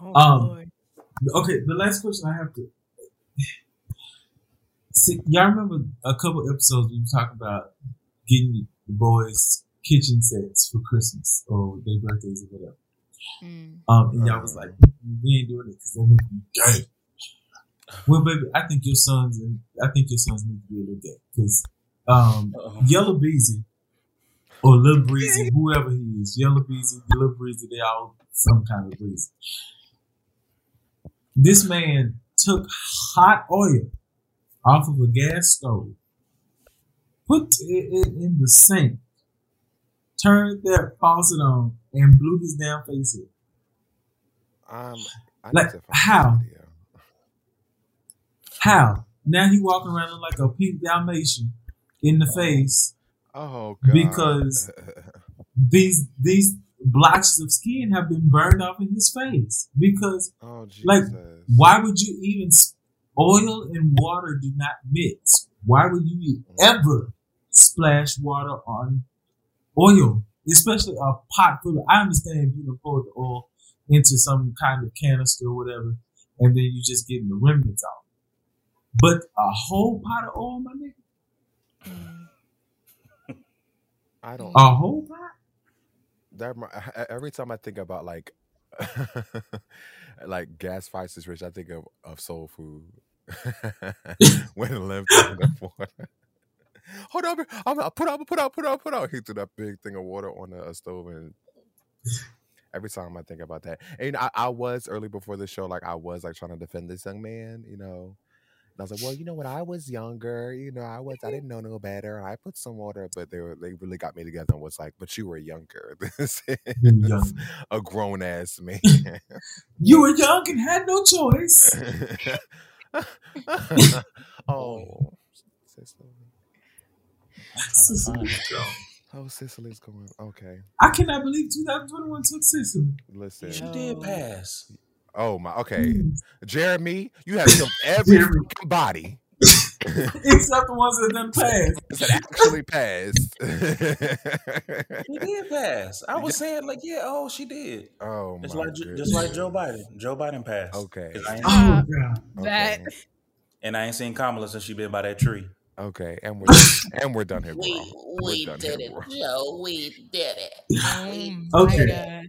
Oh, Lord. Okay, the last question I have to... See, y'all remember a couple episodes we were talking about getting the boys kitchen sets for Christmas or their birthdays or whatever. And y'all was like, we ain't doing it because they're making gay. Well, baby, I think your sons need to be a little gay because Yellow Beezy or Lil Breezy, whoever he is, Yellow Beezy, Lil Breezy, they all some kind of breezy. This man took hot oil off of a gas stove, put it in the sink, turned that faucet on, and blew his damn face in. How? How? Now he walking around like a pink Dalmatian in the face. Oh God! Because these blotches of skin have been burned off in his face. Because why would you even? Oil and water do not mix. Why would you ever splash water on oil, especially a pot full of? I understand you pour the oil into some kind of canister or whatever, and then you just getting the remnants out. But a whole pot of oil, my nigga. I don't. A whole pot. That every time I think about gas fights is rich, I think of soul food. When left in the water. Hold on, put out. He threw that big thing of water on a stove, and every time I think about that. And I was early before the show, I was trying to defend this young man, you know, And I was like, well, you know, when I was younger, you know, I didn't know no better. I put some water, but they really got me together and was like, but you were younger. This is a grown ass man. You were young and had no choice. Oh, Cicely. Oh, Cicely's going. Okay. I cannot believe 2021 took Cicely. Listen. She did pass. Oh, my. Okay. Mm. Jeremy, you have killed every freaking body. Except the ones that didn't pass. That actually passed. She did pass. I was saying, like, yeah, oh, she did. Oh, my God. Just like Joe Biden. Joe Biden passed. Okay. And I ain't seen Kamala since she been by that tree. Okay, and we're done here. We did it. Okay.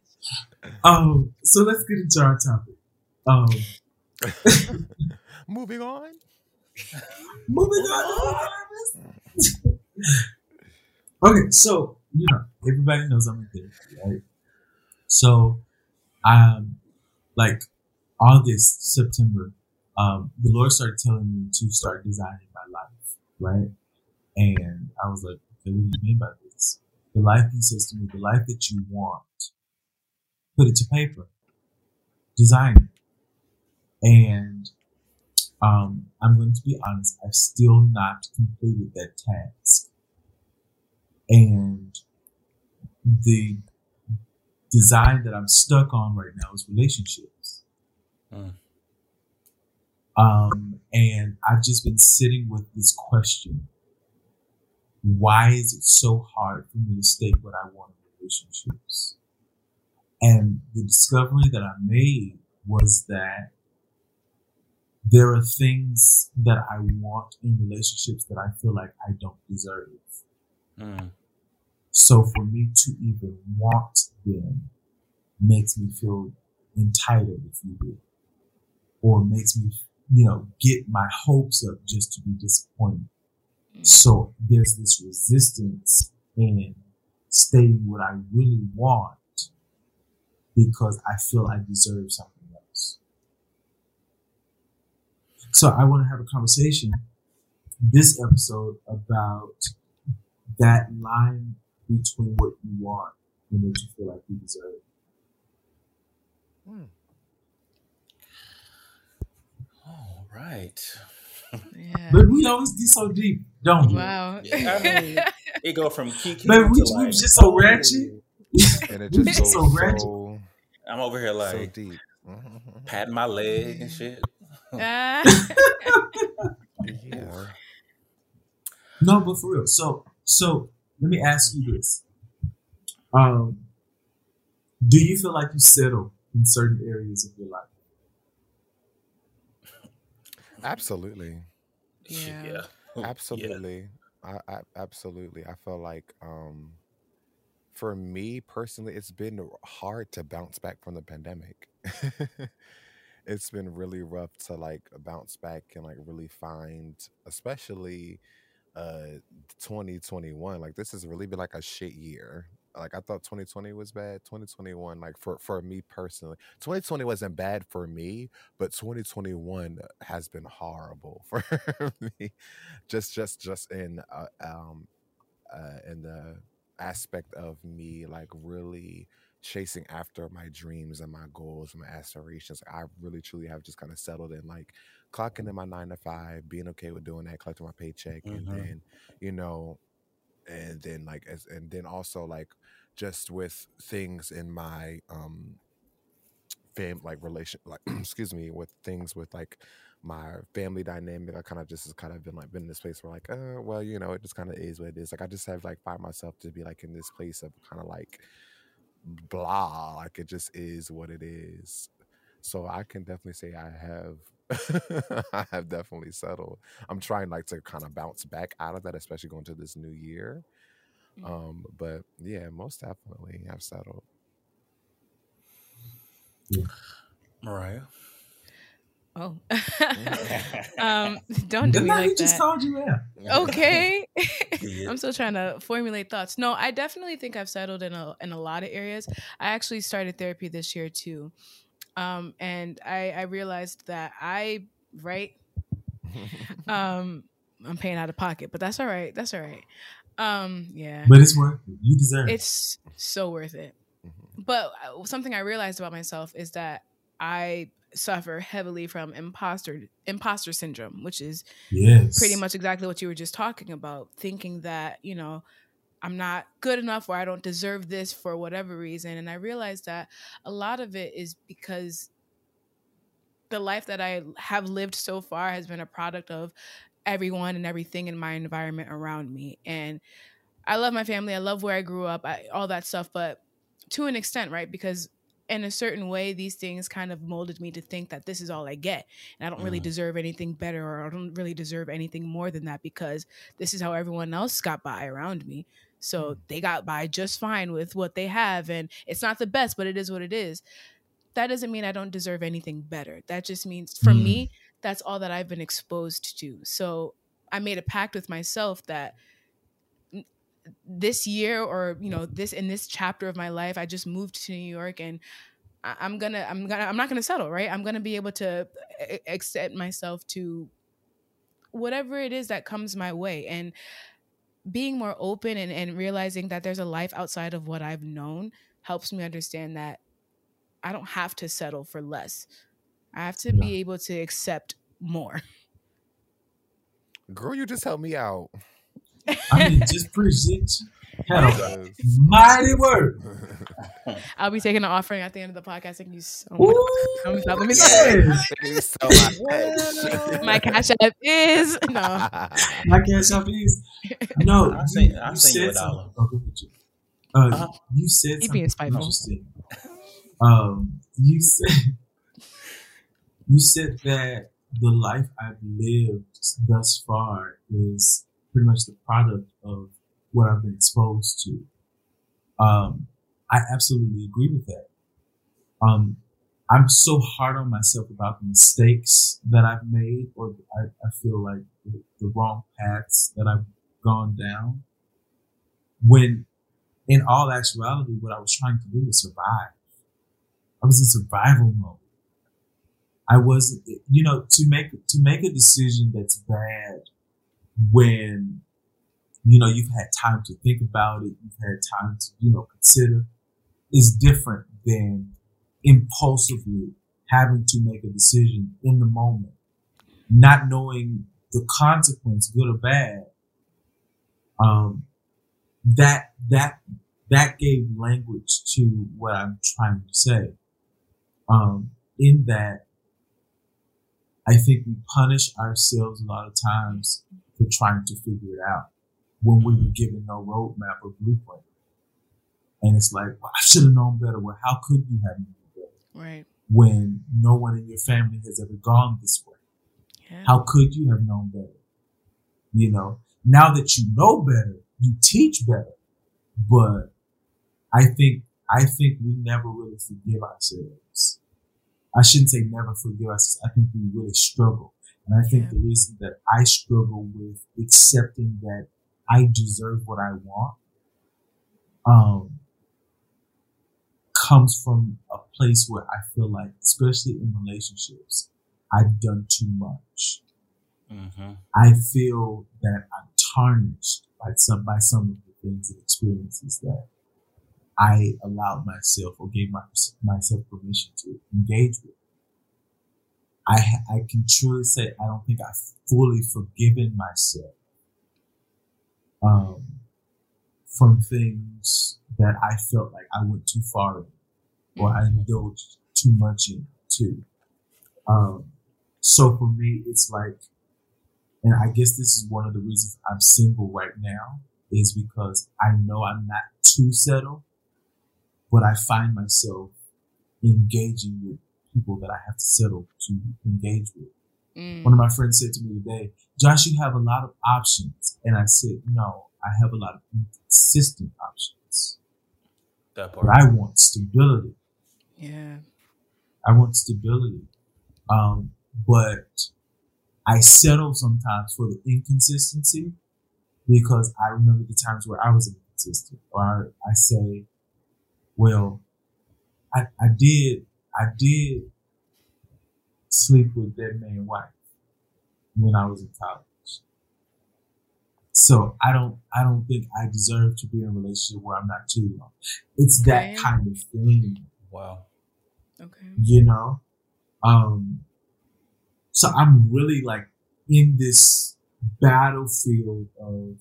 So let's get into our topic. Moving on. Okay, so you know everybody knows I'm in therapy, right? So, like August, September, the Lord started telling me to start designing my life. Right? And I was like, okay, what do you mean by this? The life he says to me, the life that you want, put it to paper, design it. And I'm going to be honest, I've still not completed that task. And the design that I'm stuck on right now is relationships. And I've just been sitting with this question. Why is it so hard for me to state what I want in relationships? And the discovery that I made was that there are things that I want in relationships that I feel like I don't deserve. So for me to even want them makes me feel entitled, if you will, or makes me get my hopes up just to be disappointed. So there's this resistance in stating what I really want because I feel I deserve something else. So I want to have a conversation this episode about that line between what you want and what you feel like you deserve. Right. Yeah. But we always get so deep, don't we? Wow. Yeah. I mean, it go from Kiki. But we just so ratchet. And it just goes so ratchet. So, I'm over here like so deep. Patting my leg and shit. Yeah. No, but for real. So let me ask you this. Do you feel like you settle in certain areas of your life? Absolutely. Yeah. Absolutely. Yeah. I feel like for me personally, it's been hard to bounce back from the pandemic. It's been really rough to like bounce back and like really find, especially 2021. Like this has really been like a shit year. Like I thought 2020 was bad. 2021, like for me personally, 2020 wasn't bad for me, but 2021 has been horrible for me. Just in the aspect of me like really chasing after my dreams and my goals and my aspirations. I really truly have just kind of settled in like clocking in my 9 to 5, being okay with doing that, collecting my paycheck, and then also like just with things in my with things with like my family dynamic, I kind of just has kind of been like been in this place where like it just kind of is what it is. Like I just have like find myself to be like in this place of kind of like blah, like it just is what it is. So I can definitely say I have definitely settled. I'm trying like to kind of bounce back out of that, especially going to this new year. But yeah, most definitely I've settled. Yeah. Mariah. Oh. Don't do me like that. Just called you out. Okay. I'm still trying to formulate thoughts. No, I definitely think I've settled in a lot of areas. I actually started therapy this year too. And I realized that I, right? I'm paying out of pocket, but that's all right. That's all right. Yeah. But it's worth it. You deserve it. It's so worth it. Mm-hmm. But something I realized about myself is that I suffer heavily from imposter syndrome, which is pretty much exactly what you were just talking about. Thinking that, you know, I'm not good enough or I don't deserve this for whatever reason. And I realized that a lot of it is because the life that I have lived so far has been a product of everyone and everything in my environment around me. And I love my family. I love where I grew up, all that stuff. But to an extent, right? Because in a certain way, these things kind of molded me to think that this is all I get. And I don't really deserve anything better, or I don't really deserve anything more than that, because this is how everyone else got by around me. So they got by just fine with what they have. And it's not the best, but it is what it is. That doesn't mean I don't deserve anything better. That just means, for me, that's all that I've been exposed to. So I made a pact with myself that this year, or, you know, in this chapter of my life, I just moved to New York, and I'm not gonna settle, right? I'm gonna be able to extend myself to whatever it is that comes my way. And being more open and realizing that there's a life outside of what I've known helps me understand that I don't have to settle for less. I have to be able to accept more. Girl, you just helped me out. I mean, just present mighty word. I'll be taking an offering at the end of the podcast. Thank you so much. My cash app is no. I'm saying $1. You said something interesting. You said that the life I've lived thus far is pretty much the product of what I've been exposed to. I absolutely agree with that. I'm so hard on myself about the mistakes that I've made, or I feel like the wrong paths that I've gone down, when in all actuality, what I was trying to do was survive. I was in survival mode. I wasn't, you know, to make a decision that's bad when, you know, you've had time to think about it, you've had time to, you know, consider, is different than impulsively having to make a decision in the moment, not knowing the consequence, good or bad. That gave language to what I'm trying to say. In that, I think we punish ourselves a lot of times for trying to figure it out when we were given no roadmap or blueprint. And it's like, well, I should have known better. Well, how could you have known better? Right. When no one in your family has ever gone this way? Yeah. How could you have known better? You know, now that you know better, you teach better. But I think we never really forgive ourselves. I shouldn't say never forgive ourselves. I think we really struggle. And I think the reason that I struggle with accepting that I deserve what I want, comes from a place where I feel like, especially in relationships, I've done too much. Mm-hmm. I feel that I'm tarnished by some of the things and experiences that I allowed myself or gave myself permission to engage with. I can truly say I don't think I've fully forgiven myself from things that I felt like I went too far in, or I indulged too much in too. So for me, it's like, and I guess this is one of the reasons I'm single right now, is because I know I'm not too settled, but I find myself engaging with people that I have to settle to engage with. One of my friends said to me today, "Josh, you have a lot of options." And I said, "No, I have a lot of inconsistent options." That part. But I want stability. Yeah. I want stability. But I settle sometimes for the inconsistency, because I remember the times where I was inconsistent, or I say, well, I did sleep with that man's wife. when I was in college. So I don't think I deserve to be in a relationship where I'm not cheating on. It's that kind of thing. Wow. Okay. You know? So I'm really like in this battlefield of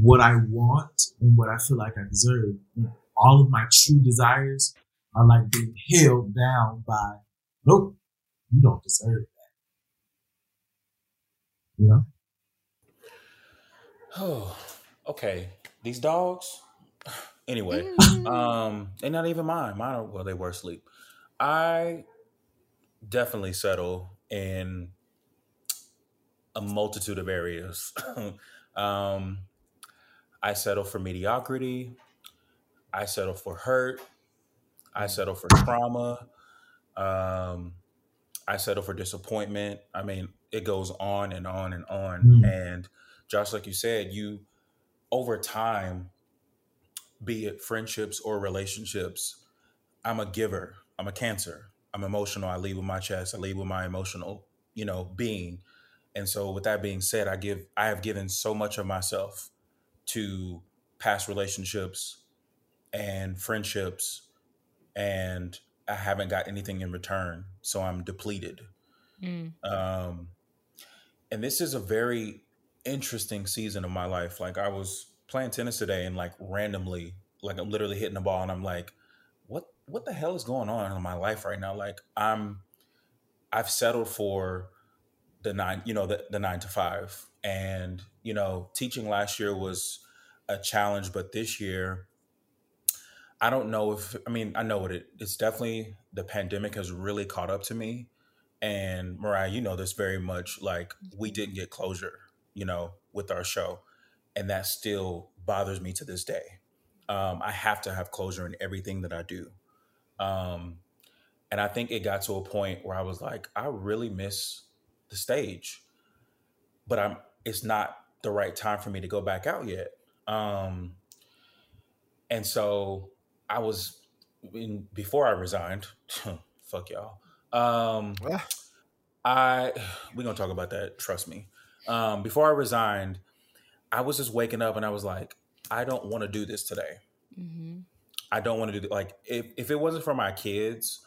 what I want and what I feel like I deserve. All of my true desires are like being held down by, nope, you don't deserve that. You know? Oh, okay. These dogs. Anyway, they're not even mine. Mine are, well, they were asleep. I definitely settle in a multitude of areas. I settle for mediocrity. I settle for hurt. I settle for trauma. I settle for disappointment. I mean, it goes on and on and on. And Josh, like you said, you over time, be it friendships or relationships, I'm a giver. I'm a Cancer. I'm emotional. I lead with my chest. I lead with my emotional, being. And so with that being said, I have given so much of myself to past relationships and friendships, and I haven't got anything in return. So I'm depleted. And this is a very interesting season of my life. Like, I was playing tennis today and like randomly, like I'm literally hitting the ball and I'm like, what the hell is going on in my life right now? Like, I've settled for the 9 to 5, and, teaching last year was a challenge, but this year, I don't know if, I know what it's definitely, the pandemic has really caught up to me. And Mariah, this very much, like, we didn't get closure, with our show. And that still bothers me to this day. I have to have closure in everything that I do. And I think it got to a point where I was like, I really miss the stage, but it's not the right time for me to go back out yet. And so I was, before I resigned, fuck y'all. We're going to talk about that. Trust me. Before I resigned, I was just waking up and I was like, I don't want to do this today. Mm-hmm. I don't want to do, like, if it wasn't for my kids,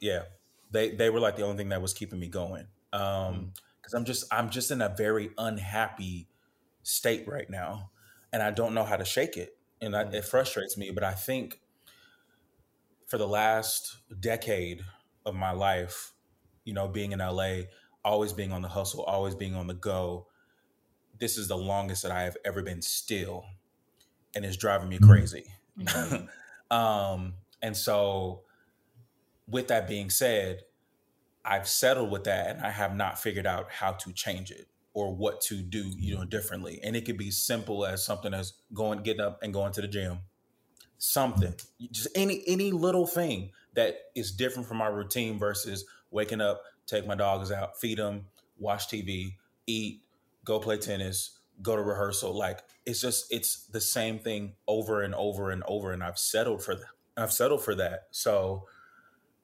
they were like the only thing that was keeping me going. Cause I'm just in a very unhappy state right now, and I don't know how to shake it. And it frustrates me, but I think for the last decade of my life, being in LA, always being on the hustle, always being on the go, this is the longest that I have ever been still, and it's driving me crazy. Mm-hmm. And so with that being said, I've settled with that, and I have not figured out how to change it or what to do, differently. And it could be simple as something as getting up and going to the gym, something, just any little thing that is different from my routine versus waking up, take my dogs out, feed them, watch TV, eat, go play tennis, go to rehearsal. Like, it's the same thing over and over and over. And I've settled for that. So,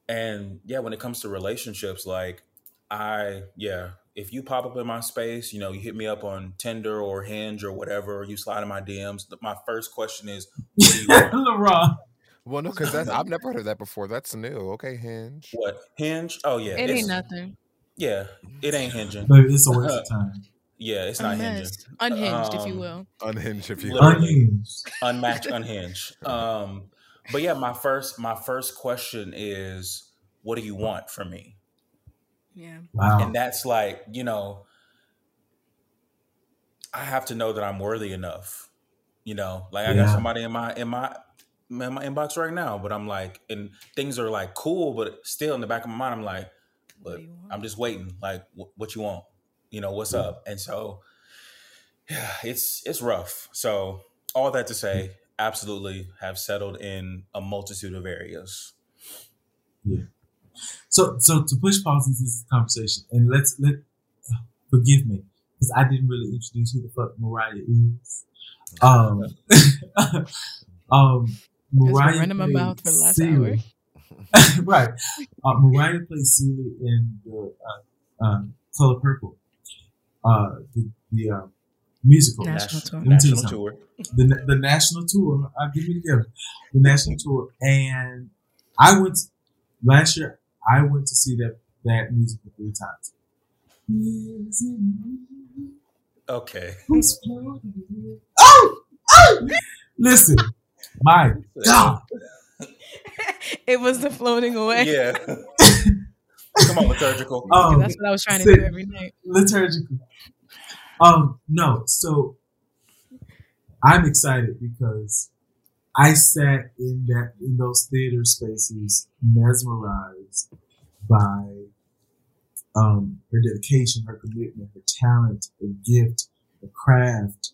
and yeah, when it comes to relationships, like if you pop up in my space, you hit me up on Tinder or Hinge or whatever, you slide in my DMs, my first question is, what do you want? Well, no, because I've never heard of that before. That's new. Okay, Hinge. What? Hinge? Oh, yeah. It ain't nothing. Yeah, it ain't hinging. Maybe it's a waste of time. Yeah, it's not hinging. Unhinged, if you will. Unhinged, if you will. Unhinged. Unmatched, unhinged. But yeah, my first question is, what do you want from me? Yeah. Wow. And that's like, I have to know that I'm worthy enough. I got somebody in my inbox right now, but I'm like, and things are like cool, but still in the back of my mind, I'm like, but I'm just waiting. Like, what you want? What's up? And so, yeah, it's rough. So all that to say, absolutely have settled in a multitude of areas. Yeah. So to push pause into this conversation, and let forgive me because I didn't really introduce who the fuck Mariah is. Mariah. It's been running my mouth for the last hour. Right. Mariah plays Cicely in the Color Purple, the musical. National tour. The national tour. I'll give it together. The national tour. And I went last year. I went to see that musical 3 times. Okay. Oh! Listen, my God. It was the floating away. Yeah. Come on, liturgical. That's what I was trying to do every night. Liturgical. No, so I'm excited because I sat in those theater spaces mesmerized by her dedication, her commitment, her talent, her gift, her craft.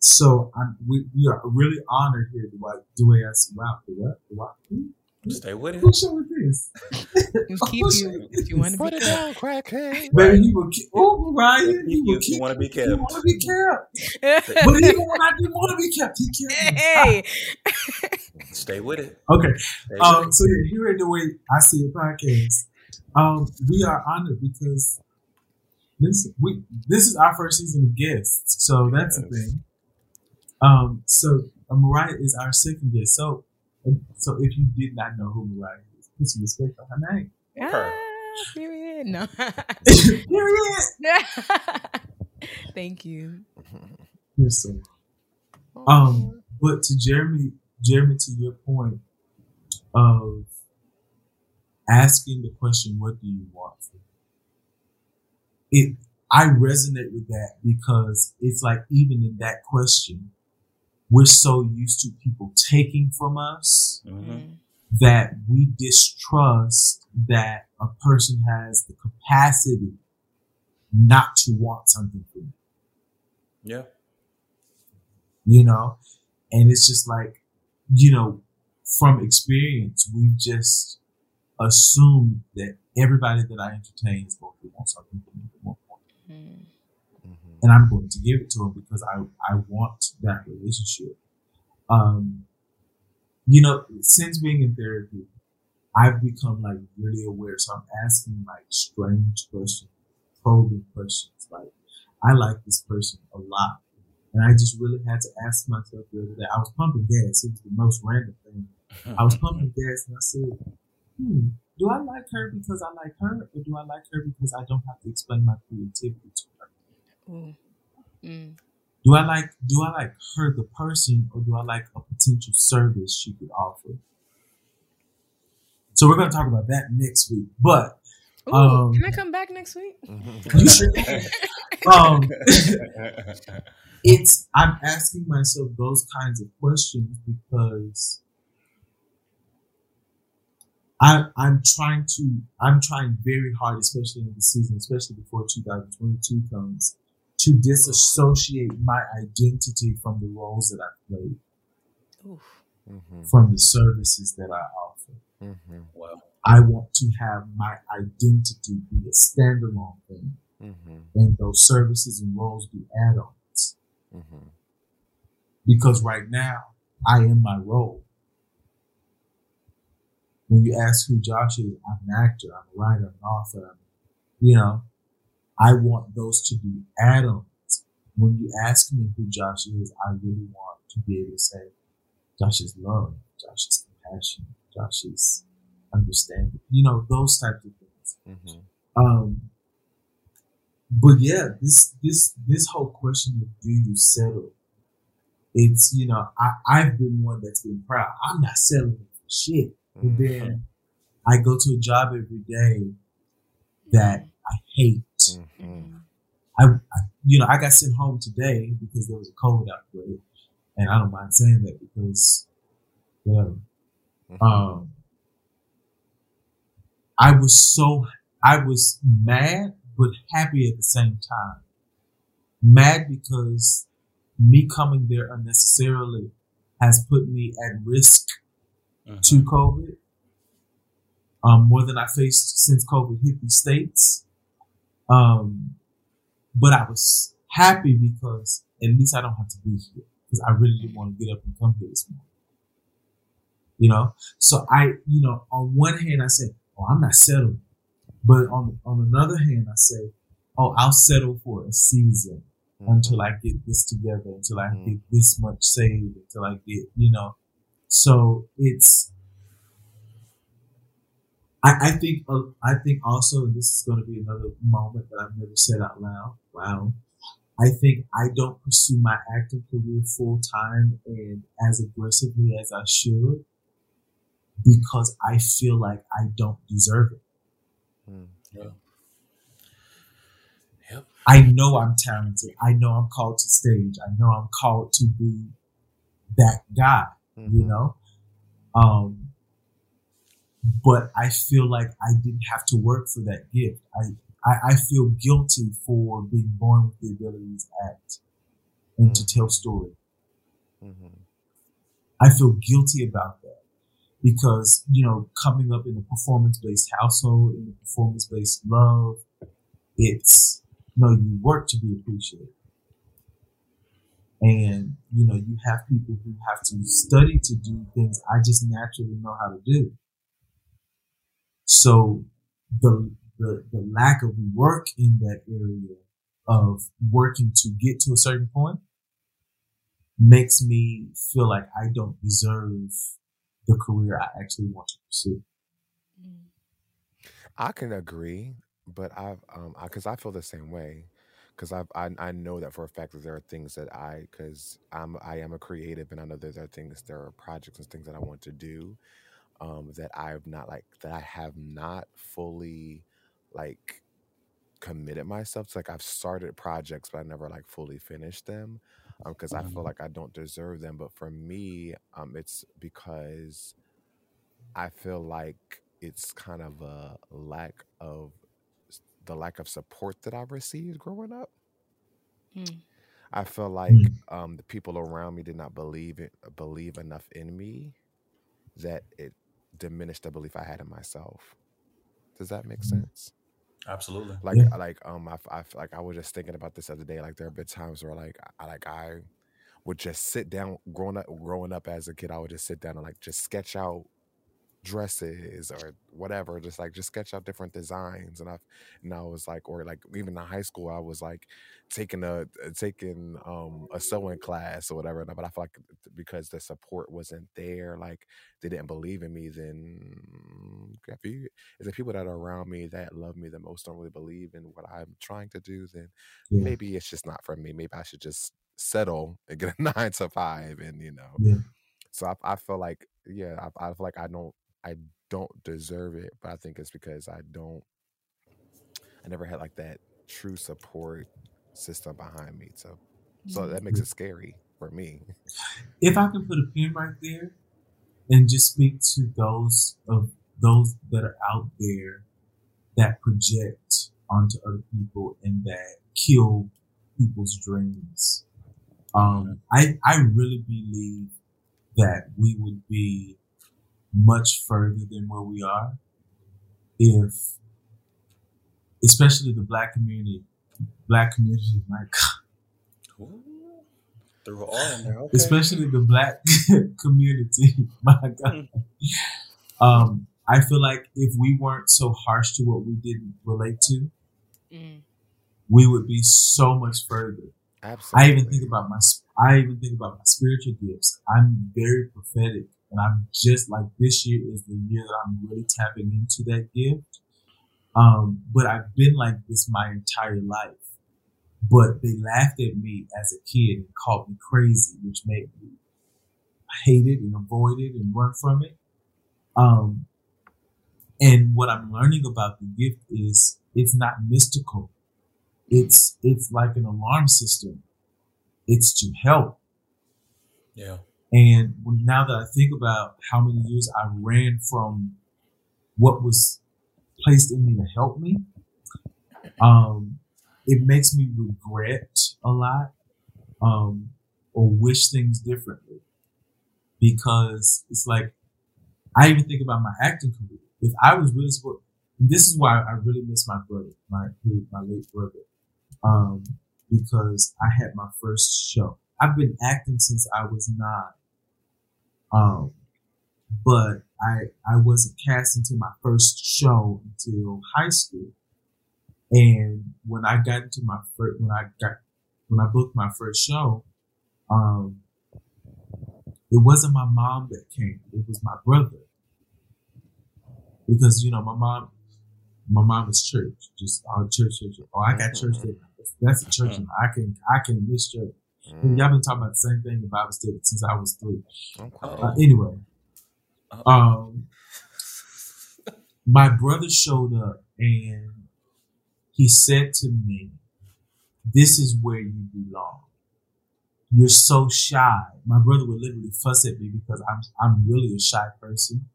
So we are really honored here to DeWay us out the what? Stay with it. Who's with this? Keep you if you want to be it down, crackhead. Baby, you will keep. Oh, Ryan, you will keep. You want to be kept. You want to be kept. But even when I didn't want to be kept, he kept me. Hey. Stay with it. Okay. So yeah, here at DeWay, I see a podcast. We are honored because this is our first season of guests, so that's a thing. So Mariah is our second guest. So if you did not know who Mariah is, put some respect on her name. Her. Period. No. Period. Thank you. Yes, sir. But to Jeremy, to your point of asking the question, what do you want? I resonate with that because it's like, even in that question, we're so used to people taking from us mm-hmm. that we distrust that a person has the capacity not to want something from you. Yeah. You know, and it's just like, you know, from experience, we just assume that everybody that I entertain is going to want something from me at one point. Mm-hmm. And I'm going to give it to him because I want that relationship. You know, since being in therapy, I've become like really aware. So I'm asking like strange questions, probing questions. Like, I like this person a lot. And I just really had to ask myself the other day. I was pumping gas. It was the most random thing. I was pumping gas and I said, do I like her because I like her? Or do I like her because I don't have to explain my creativity to her? Mm. Do I like her the person, or do I like a potential service she could offer? So we're going to talk about that next week. But can I come back next week? You sure can. I'm asking myself those kinds of questions because I'm trying very hard, especially in the season, especially before 2022 comes, to disassociate my identity from the roles that I played, mm-hmm. from the services that I offer. Mm-hmm. Well, I want to have my identity be a standalone thing, mm-hmm. and those services and roles be add-ons. Mm-hmm. Because right now, I am my role. When you ask who Josh is, I'm an actor, I'm a writer, I'm an author, you know, I want those to be add-ons. When you ask me who Josh is, I really want to be able to say, Josh is love, Josh is compassion, Josh is understanding. You know, those types of things. Mm-hmm. But yeah, this whole question of do you settle? It's, you know, I've been one that's been proud. I'm not settling for shit. Mm-hmm. But then I go to a job every day that I hate. Mm-hmm. I got sent home today because there was a COVID outbreak, and I don't mind saying that because whatever. Mm-hmm. I was mad but happy at the same time. Mad because me coming there unnecessarily has put me at risk mm-hmm. to COVID more than I faced since COVID hit these states. But I was happy because at least I don't have to be here, because I really didn't want to get up and come here this morning. you know? So I on one hand, I say, oh, I'm not settled. But on another hand, I say, oh, I'll settle for a season until I get this together, until I get this much saved, until I get, you know. So it's, I think also, and this is going to be another moment that I've never said out loud. Wow. I think I don't pursue my acting career full time and as aggressively as I should because I feel like I don't deserve it. Mm. Yeah. Yep. I know I'm talented. I know I'm called to stage. I know I'm called to be that guy, you know? But I feel like I didn't have to work for that gift. I feel guilty for being born with the ability to act and to tell story. I feel guilty about that because, you know, coming up in a performance-based household, in a performance-based love, it's, you know, you work to be appreciated. And, you know, you have people who have to study to do things I just naturally know how to do. So the lack of work in that area of working to get to a certain point makes me feel like I don't deserve the career I actually want to pursue. I can agree, but because I feel the same way. Because I know that for a fact that there are things that I am a creative, and I know that there are projects and things that I want to do that I have not fully like committed myself to. Like I've started projects, but I never like fully finished them because I feel like I don't deserve them. But for me, it's because I feel like it's kind of a lack of support that I received growing up. I feel like the people around me did not believe enough in me that it diminished the belief I had in myself. Does that make sense? Absolutely. Like, yeah. I feel like I was just thinking about this the other day. Like, there have been times where I would just sit down. Growing up as a kid, I would just sit down and like just sketch out dresses or whatever, just sketch out different designs, and I was like, or like even in high school, I was like taking a sewing class or whatever. But I feel like because the support wasn't there, like they didn't believe in me. Then if the people that are around me that love me the most don't really believe in what I'm trying to do, then maybe it's just not for me. Maybe I should just settle and get a 9 to 5, and you know. Yeah. So I feel like I feel like I don't deserve it, but I think it's because I never had like that true support system behind me. So that makes it scary for me. If I can put a pin right there and just speak to those that are out there that project onto other people and that kill people's dreams. I really believe that we would be much further than where we are if, especially the black community, my God. Ooh, through all now, okay. Especially the black community, my God. I feel like if we weren't so harsh to what we didn't relate to, we would be so much further. Absolutely. I even think about my spiritual gifts. I'm very prophetic, and I'm just like, this year is the year that I'm really tapping into that gift. But I've been like this my entire life. But they laughed at me as a kid and called me crazy, which made me hate it and avoid it and run from it. And what I'm learning about the gift is it's not mystical. It's like an alarm system. It's to help. Yeah. And now that I think about how many years I ran from what was placed in me to help me, it makes me regret a lot, or wish things differently, because it's like, I even think about my acting career. If I was really supportive, and this is why I really miss my brother, my late brother. Because I had my first show. I've been acting since I was 9. but I wasn't cast into my first show until high school. And when I got into my first, when I booked my first show, it wasn't my mom that came. It was my brother. Because, you know, my mom is church. Just church. Oh, I got church. That's a church. I can miss church. And y'all been talking about the same thing in Bible study since I was 3. Anyway. My brother showed up and he said to me, "This is where you belong. You're so shy." My brother would literally fuss at me because I'm really a shy person.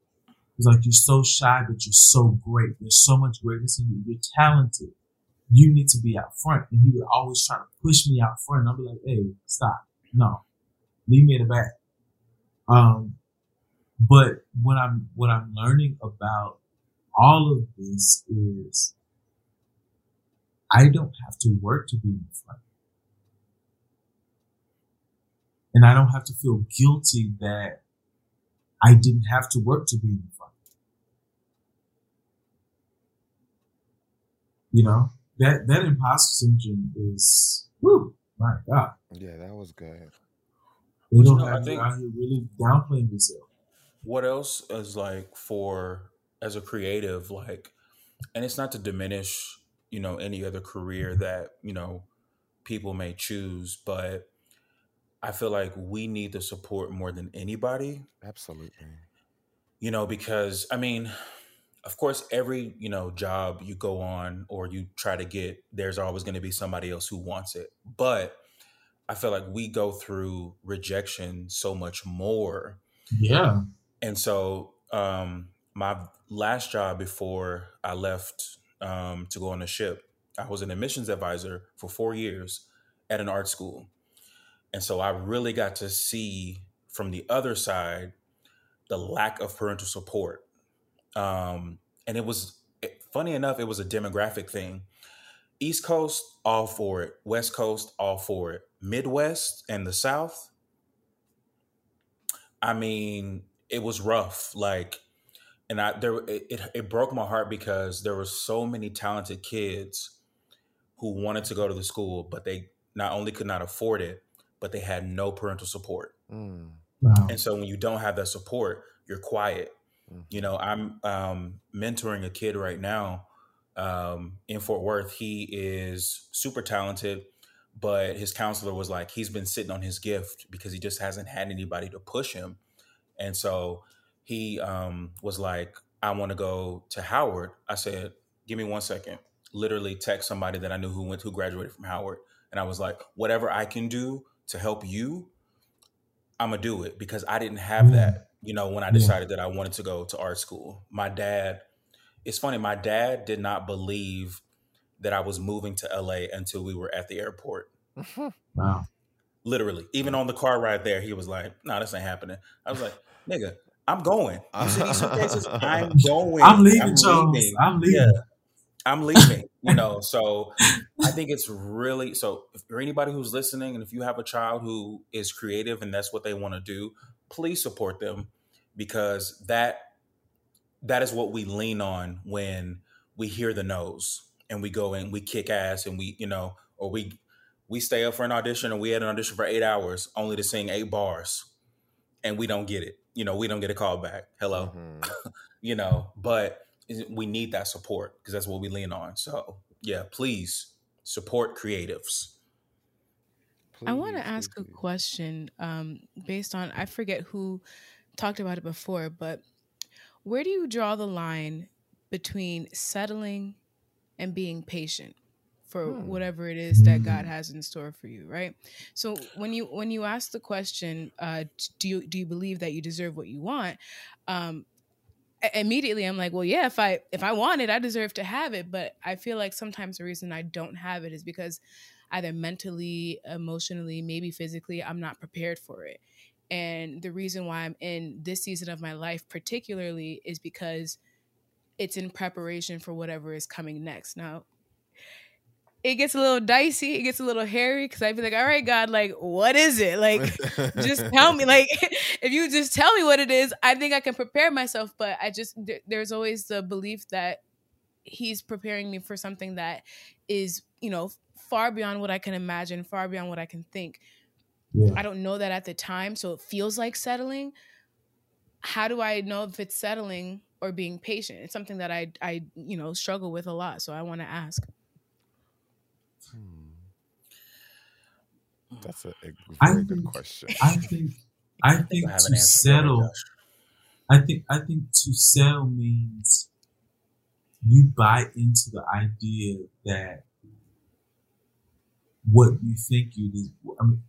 He's like, "You're so shy, but you're so great. There's so much greatness in you. You're talented. You need to be out front." And he would always try to push me out front. I'd be like, "Hey, stop. No. Leave me in the back." But what I'm learning about all of this is I don't have to work to be in front. And I don't have to feel guilty that I didn't have to work to be in front. You know, that imposter syndrome is, whoo, my God. Yeah, that was good. We don't have to out here really downplaying yourself. What else is like for, as a creative, like, and it's not to diminish, you know, any other career that, you know, people may choose, but I feel like we need the support more than anybody. Absolutely. You know, because, I mean, of course, every, you know, job you go on or you try to get, there's always going to be somebody else who wants it. But I feel like we go through rejection so much more. Yeah. And so my last job before I left to go on the ship, I was an admissions advisor for 4 years at an art school. And so I really got to see from the other side, the lack of parental support. And it was, funny enough, it was a demographic thing. East Coast, all for it. West Coast, all for it. Midwest and the South, I mean, it was rough. Like, and it broke my heart because there were so many talented kids who wanted to go to the school, but they not only could not afford it, but they had no parental support. Mm. Wow. And so when you don't have that support, you're quiet. Mm. You know, I'm mentoring a kid right now in Fort Worth. He is super talented, but his counselor was like, he's been sitting on his gift because he just hasn't had anybody to push him. And so he was like, "I want to go to Howard." I said, "Give me 1 second." Literally text somebody that I knew who graduated from Howard. And I was like, "Whatever I can do to help you, I'm gonna do it," because I didn't have that, you know, when I decided that I wanted to go to art school. My dad, it's funny, my dad did not believe that I was moving to LA until we were at the airport. Mm-hmm. Wow. Literally, even on the car ride there, he was like, "No, this ain't happening." I was like, "Nigga, I'm going. You see these suitcases? I'm going. I'm leaving. Yeah. I'm leaving," you know, so I think it's really, so for anybody who's listening, and if you have a child who is creative and that's what they want to do, please support them, because that is what we lean on when we hear the no's and we go and we kick ass and we, you know, or we stay up for an audition, and we had an audition for 8 hours only to sing 8 bars and we don't get it. You know, we don't get a call back. Hello, mm-hmm. You know, but we need that support because that's what we lean on. So yeah, please support creatives. Please, I want to ask a question based on, I forget who talked about it before, but where do you draw the line between settling and being patient for whatever it is that God has in store for you, right? So when you ask the question, do you believe that you deserve what you want? Immediately I'm like, well, yeah, if I want it, I deserve to have it. But I feel like sometimes the reason I don't have it is because either mentally, emotionally, maybe physically, I'm not prepared for it. And the reason why I'm in this season of my life particularly is because it's in preparation for whatever is coming next. Now, it gets a little dicey. It gets a little hairy because I'd be like, all right, God, like, what is it? Like, just tell me. Like, if you just tell me what it is, I think I can prepare myself. But I just, there's always the belief that he's preparing me for something that is, you know, far beyond what I can imagine, far beyond what I can think. Yeah. I don't know that at the time. So it feels like settling. How do I know if it's settling or being patient? It's something that I you know, struggle with a lot. So I want to ask. That's a very good question. I think to settle, I think to settle means you buy into the idea that what you think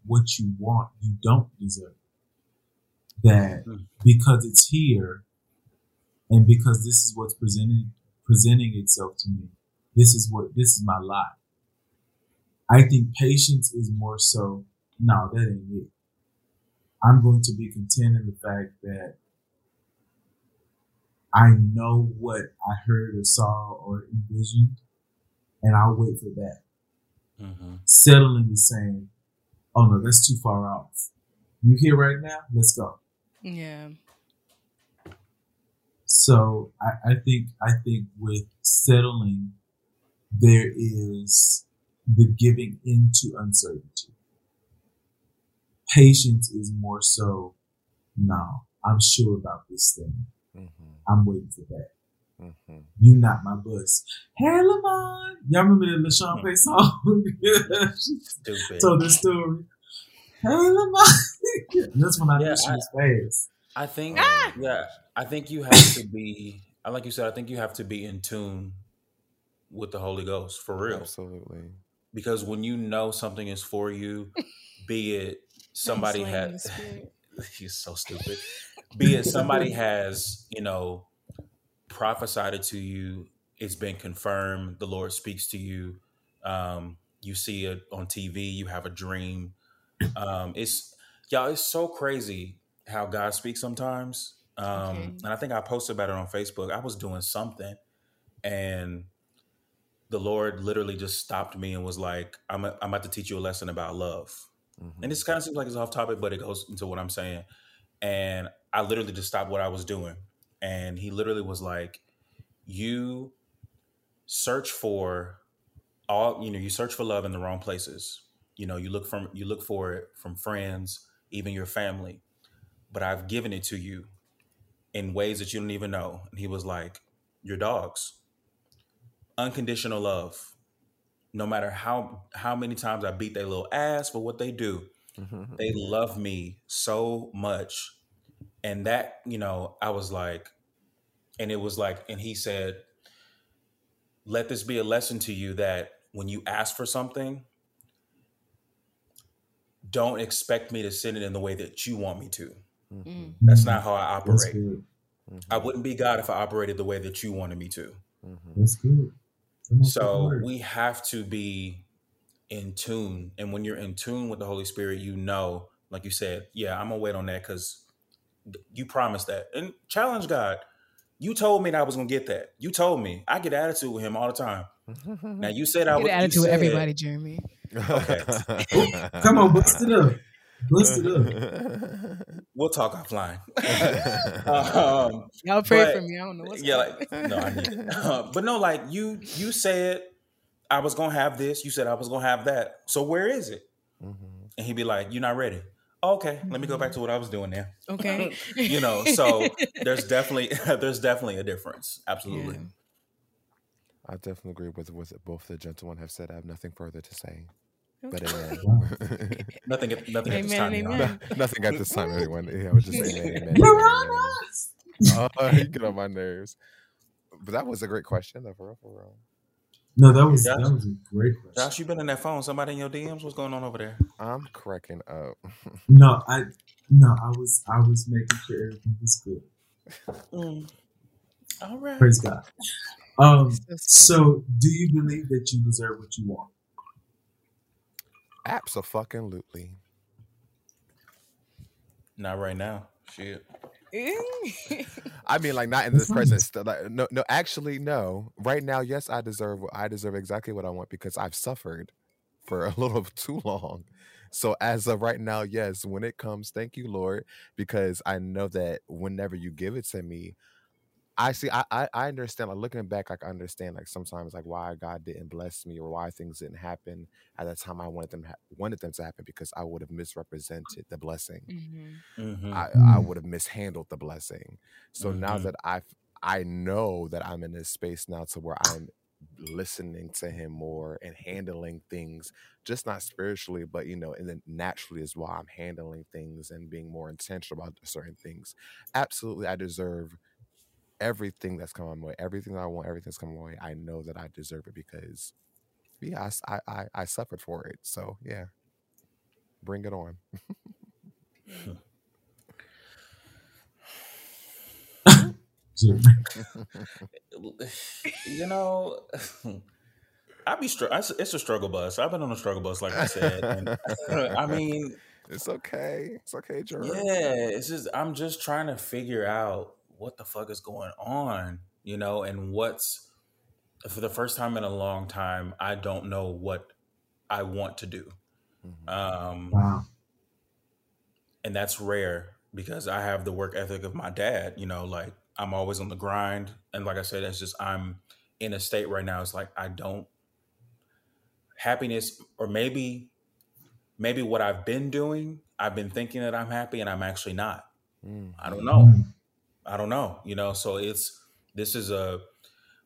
what you want, you don't deserve. That because it's here, and because this is what's presenting itself to me, this is my lot. I think patience is more so, no, that ain't it. I'm going to be content in the fact that I know what I heard or saw or envisioned, and I'll wait for that. Mm-hmm. Settling is saying, oh no, that's too far out. You here right now? Let's go. Yeah. So I think with settling, there is the giving into uncertainty. Patience is more so, no, I'm sure about this thing. Mm-hmm. I'm waiting for that. Mm-hmm. You not my bus. Hey, Lamont. Y'all remember that LaShawn Pay song? Stupid. Told the story. Hey, Lamont. That's when I knew she was fast. I think, I think you have to be, like you said, I think you have to be in tune with the Holy Ghost, for real. Absolutely. Because when you know something is for you, be it somebody has, you're so stupid, be it somebody has, you know, prophesied it to you, it's been confirmed, the Lord speaks to you, you see it on TV, you have a dream. It's so crazy how God speaks sometimes. Okay. And I think I posted about it on Facebook. I was doing something and the Lord literally just stopped me and was like, I'm about to teach you a lesson about love. Mm-hmm. And this kind of seems like it's off topic, but it goes into what I'm saying. And I literally just stopped what I was doing. And he literally was like, you search for love in the wrong places. You know, you look for it from friends, even your family, but I've given it to you in ways that you don't even know. And he was like, your dogs. Unconditional love, no matter how many times I beat their little ass for what they do, mm-hmm. They love me so much. And that, you know, I was like, and it was like, and he said, let this be a lesson to you that when you ask for something, don't expect me to send it in the way that you want me to. Mm-hmm. That's not how I operate. Mm-hmm. I wouldn't be God if I operated the way that you wanted me to. Mm-hmm. That's good. So we have to be in tune. And when you're in tune with the Holy Spirit, you know, like you said, yeah, I'm going to wait on that because you promised that. And challenge God. You told me that I was going to get that. You told me. I get attitude with him all the time. Now you said I would get attitude with everybody, Jeremy. Okay. Come on, bust it up. Bust it up. We'll talk offline. Y'all pray for me. I don't know what's going on. No, I need it. But no, like you said I was gonna have this, you said I was gonna have that. So where is it? Mm-hmm. And he'd be like, you're not ready. Oh, okay, mm-hmm. Let me go back to what I was doing there. Okay. You know, so there's definitely a difference. Absolutely. Yeah. I definitely agree with what both the gentlemen have said. I have nothing further to say. But nothing at this time. Amen. Nothing at this time, everyone. Yeah, I was just saying amen. You're on us. Oh, you get on my nerves. But that was a great question, though, for real. No, that was a great question. Josh, you been in that phone. Somebody in your DMs? What's going on over there? I'm cracking up. I was making sure everything was good. All right. Praise God. So do you believe that you deserve what you want? Abso-fucking-lutely. Not right now. Shit. I mean, like, not in this present. Like, no. Actually, no. Right now, yes, I deserve exactly what I want because I've suffered for a little too long. So as of right now, yes, when it comes, thank you, Lord, because I know that whenever you give it to me, I see. I understand. Like, looking back, I understand. Like, sometimes, like, why God didn't bless me or why things didn't happen at the time I wanted them to happen, because I would have misrepresented the blessing. Mm-hmm. Mm-hmm. I would have mishandled the blessing. So mm-hmm. now that I know that I'm in this space now to where I'm listening to Him more and handling things, just not spiritually, but, you know, and then naturally as well, I'm handling things and being more intentional about certain things. Absolutely, I deserve everything that's coming my way, everything that I want, everything's coming my way. I know that I deserve it because, yeah, I suffered for it. So yeah, bring it on. You know, it's a struggle bus. I've been on a struggle bus, like I said. And, I mean, it's okay, Jeremy. Yeah, it's just I'm just trying to figure out what the fuck is going on, you know, and for the first time in a long time, I don't know what I want to do. Mm-hmm. Wow. And that's rare because I have the work ethic of my dad, you know, like I'm always on the grind. And like I said, that's just, I'm in a state right now. It's like, happiness, or maybe what I've been doing, I've been thinking that I'm happy and I'm actually not. Mm-hmm. I don't know, you know, so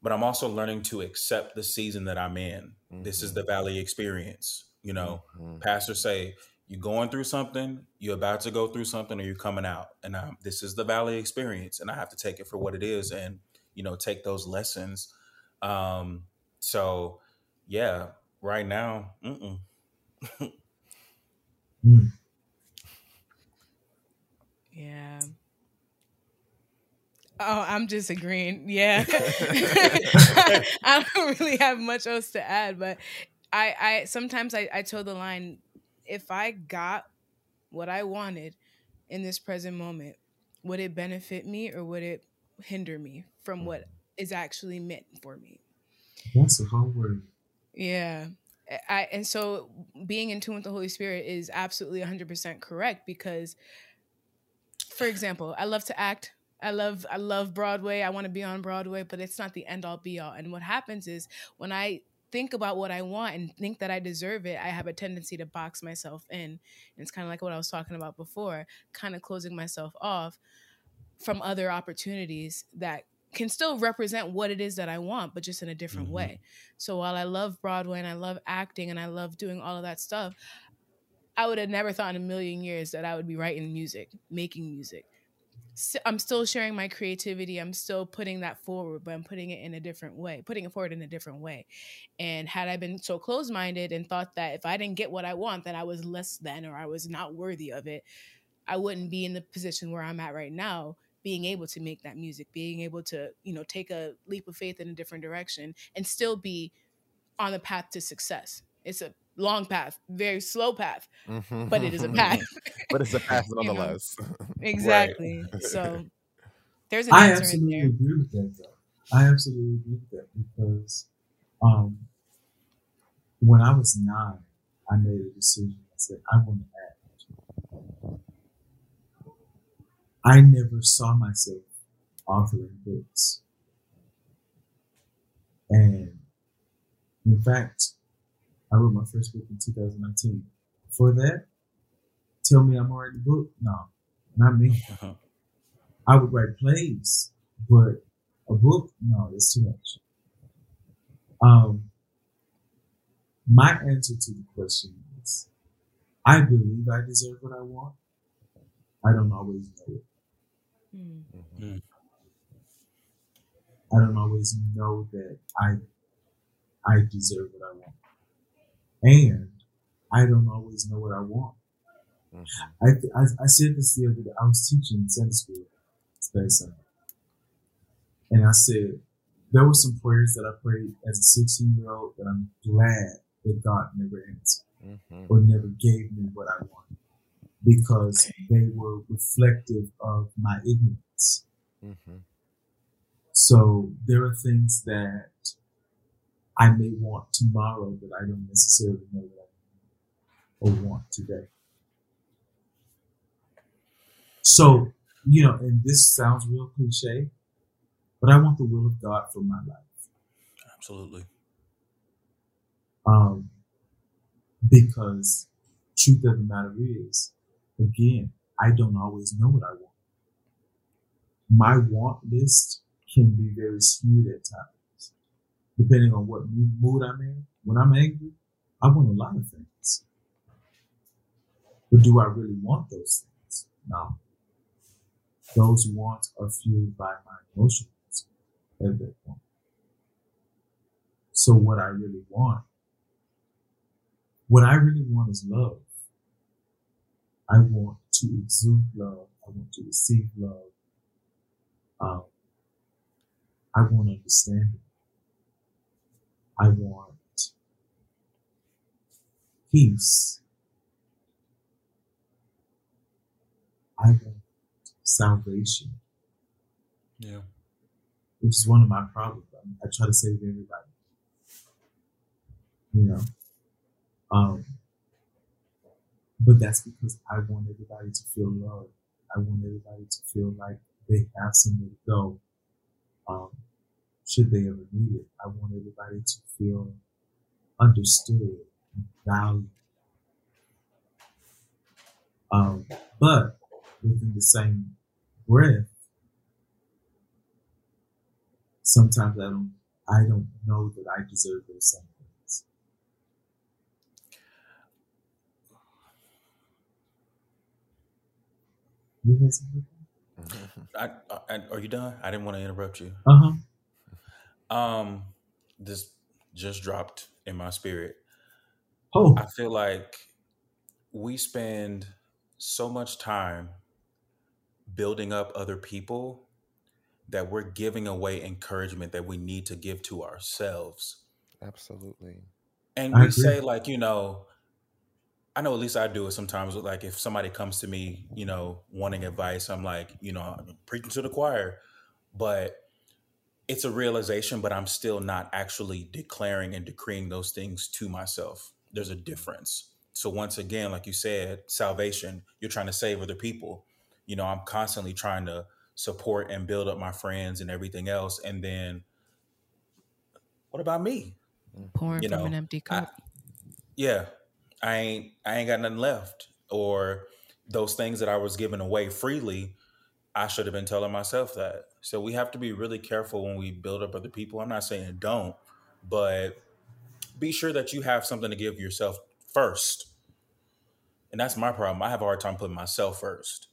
but I'm also learning to accept the season that I'm in. Mm-hmm. This is the valley experience, you know. Mm-hmm. Pastors say, you're going through something, you're about to go through something, or you're coming out. And this is the valley experience, and I have to take it for what it is and, you know, take those lessons. So yeah, right now, Yeah. Oh, I'm just agreeing. Yeah. I don't really have much else to add, but I sometimes I toe the line. If I got what I wanted in this present moment, would it benefit me or would it hinder me from what is actually meant for me? That's a hard word. Yeah. And so being in tune with the Holy Spirit is absolutely 100% correct because, for example, I love to act. I love Broadway. I want to be on Broadway, but it's not the end all be all. And what happens is when I think about what I want and think that I deserve it, I have a tendency to box myself in. And it's kind of like what I was talking about before, kind of closing myself off from other opportunities that can still represent what it is that I want, but just in a different mm-hmm. way. So while I love Broadway and I love acting and I love doing all of that stuff, I would have never thought in a million years that I would be writing music, making music. I'm still sharing my creativity. I'm still putting that forward, but I'm putting it forward in a different way. And had I been so closed-minded and thought that if I didn't get what I want, that I was less than, or I was not worthy of it, I wouldn't be in the position where I'm at right now, being able to make that music, being able to, you know, take a leap of faith in a different direction and still be on the path to success. It's a long path, very slow path, mm-hmm. but it is a path. But it's a path nonetheless. Exactly. Right. So there's an answer in there. I absolutely agree with that, though. I absolutely agree with that because when I was 9, I made a decision. I said, I want to act. I never saw myself authoring books. And in fact, I wrote my first book in 2019. For that, tell me I'm already booked? No, not me. I would write plays, but a book? No, that's too much. My answer to the question is, I believe I deserve what I want. I don't always know it. Mm-hmm. I don't always know that I deserve what I want. And I don't always know what I want. Mm-hmm. I said this the other day. I was teaching Sunday school last Sunday. And I said, there were some prayers that I prayed as a 16-year-old that I'm glad that God never answered mm-hmm. or never gave me what I wanted. because they were reflective of my ignorance. Mm-hmm. So there are things that I may want tomorrow that I don't necessarily know that I need or want today. So, you know, and this sounds real cliche, but I want the will of God for my life. Absolutely. Because truth of the matter is, again, I don't always know what I want. My want list can be very skewed at times, depending on what mood I'm in. When I'm angry, I want a lot of things. But do I really want those things? No. Those wants are fueled by my emotions at that point. So what I really want is love. I want to exude love. I want to receive love. I want understanding. I want peace. I want salvation. Yeah. Which is one of my problems. I try to save everybody. You know? But that's because I want everybody to feel loved. I want everybody to feel like they have somewhere to go. Should they ever need it. I want everybody to feel understood and valued. But within the same breath, sometimes I don't know that I deserve those same things. You have something? Are you done? I didn't want to interrupt you. This just dropped in my spirit. Oh, I feel like we spend so much time building up other people that we're giving away encouragement that we need to give to ourselves. Absolutely. And we say, like, you know, I know at least I do it sometimes. Like, if somebody comes to me, you know, wanting advice, I'm like, you know, I'm preaching to the choir, but it's a realization, but I'm still not actually declaring and decreeing those things to myself. There's a difference. So once again, like you said, salvation, you're trying to save other people. You know, I'm constantly trying to support and build up my friends and everything else. And then what about me? Pouring from an empty cup. I ain't got nothing left. Or those things that I was giving away freely, I should have been telling myself that. So we have to be really careful when we build up other people. I'm not saying don't, but be sure that you have something to give yourself first. And that's my problem. I have a hard time putting myself first.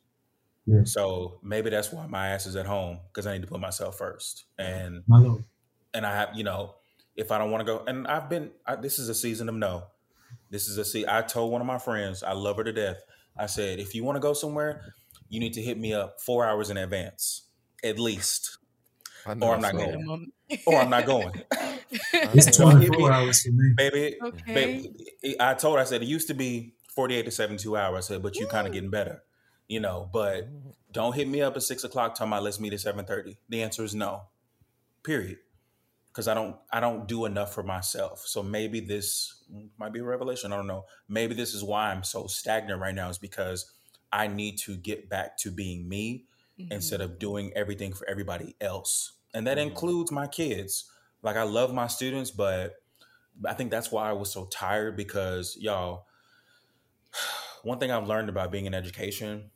Yeah. So maybe that's why my ass is at home, because I need to put myself first. And my Lord. And I have, you know, if I don't want to go, and I've been, this is a season of no. I told one of my friends, I love her to death. I said, if you want to go somewhere, you need to hit me up 4 hours in advance, at least, or I'm not going. It's 24 hours for me, baby. Okay. Baby, I told her, I said, it used to be 48 to 72 hours. I said, but you're kind of getting better, you know, but don't hit me up at 6 o'clock. Tell me, let's meet at 7:30. The answer is no, period. Because I don't do enough for myself. So maybe this might be a revelation. I don't know. Maybe this is why I'm so stagnant right now, is because I need to get back to being me instead of doing everything for everybody else. And that includes my kids. Like, I love my students, but I think that's why I was so tired, because, y'all, one thing I've learned about being in education,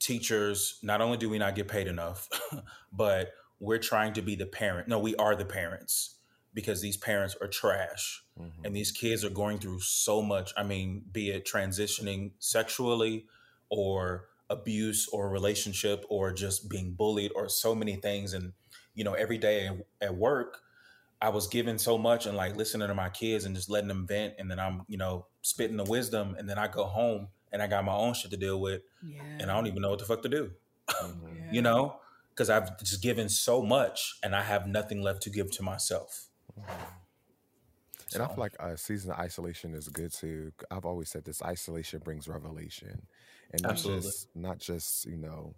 teachers, not only do we not get paid enough, but we're trying to be the parent. No, we are the parents, because these parents are trash. Mm-hmm. And these kids are going through so much. I mean, be it transitioning sexually or abuse or relationship or just being bullied or so many things. And, you know, every day at work, I was giving so much and like listening to my kids and just letting them vent. And then I'm, you know, spitting the wisdom, and then I go home and I got my own shit to deal with. Yeah. And I don't even know what the fuck to do, you know? Because I've just given so much and I have nothing left to give to myself. So. And I feel like a season of isolation is good too. I've always said this: isolation brings revelation, and not just you know,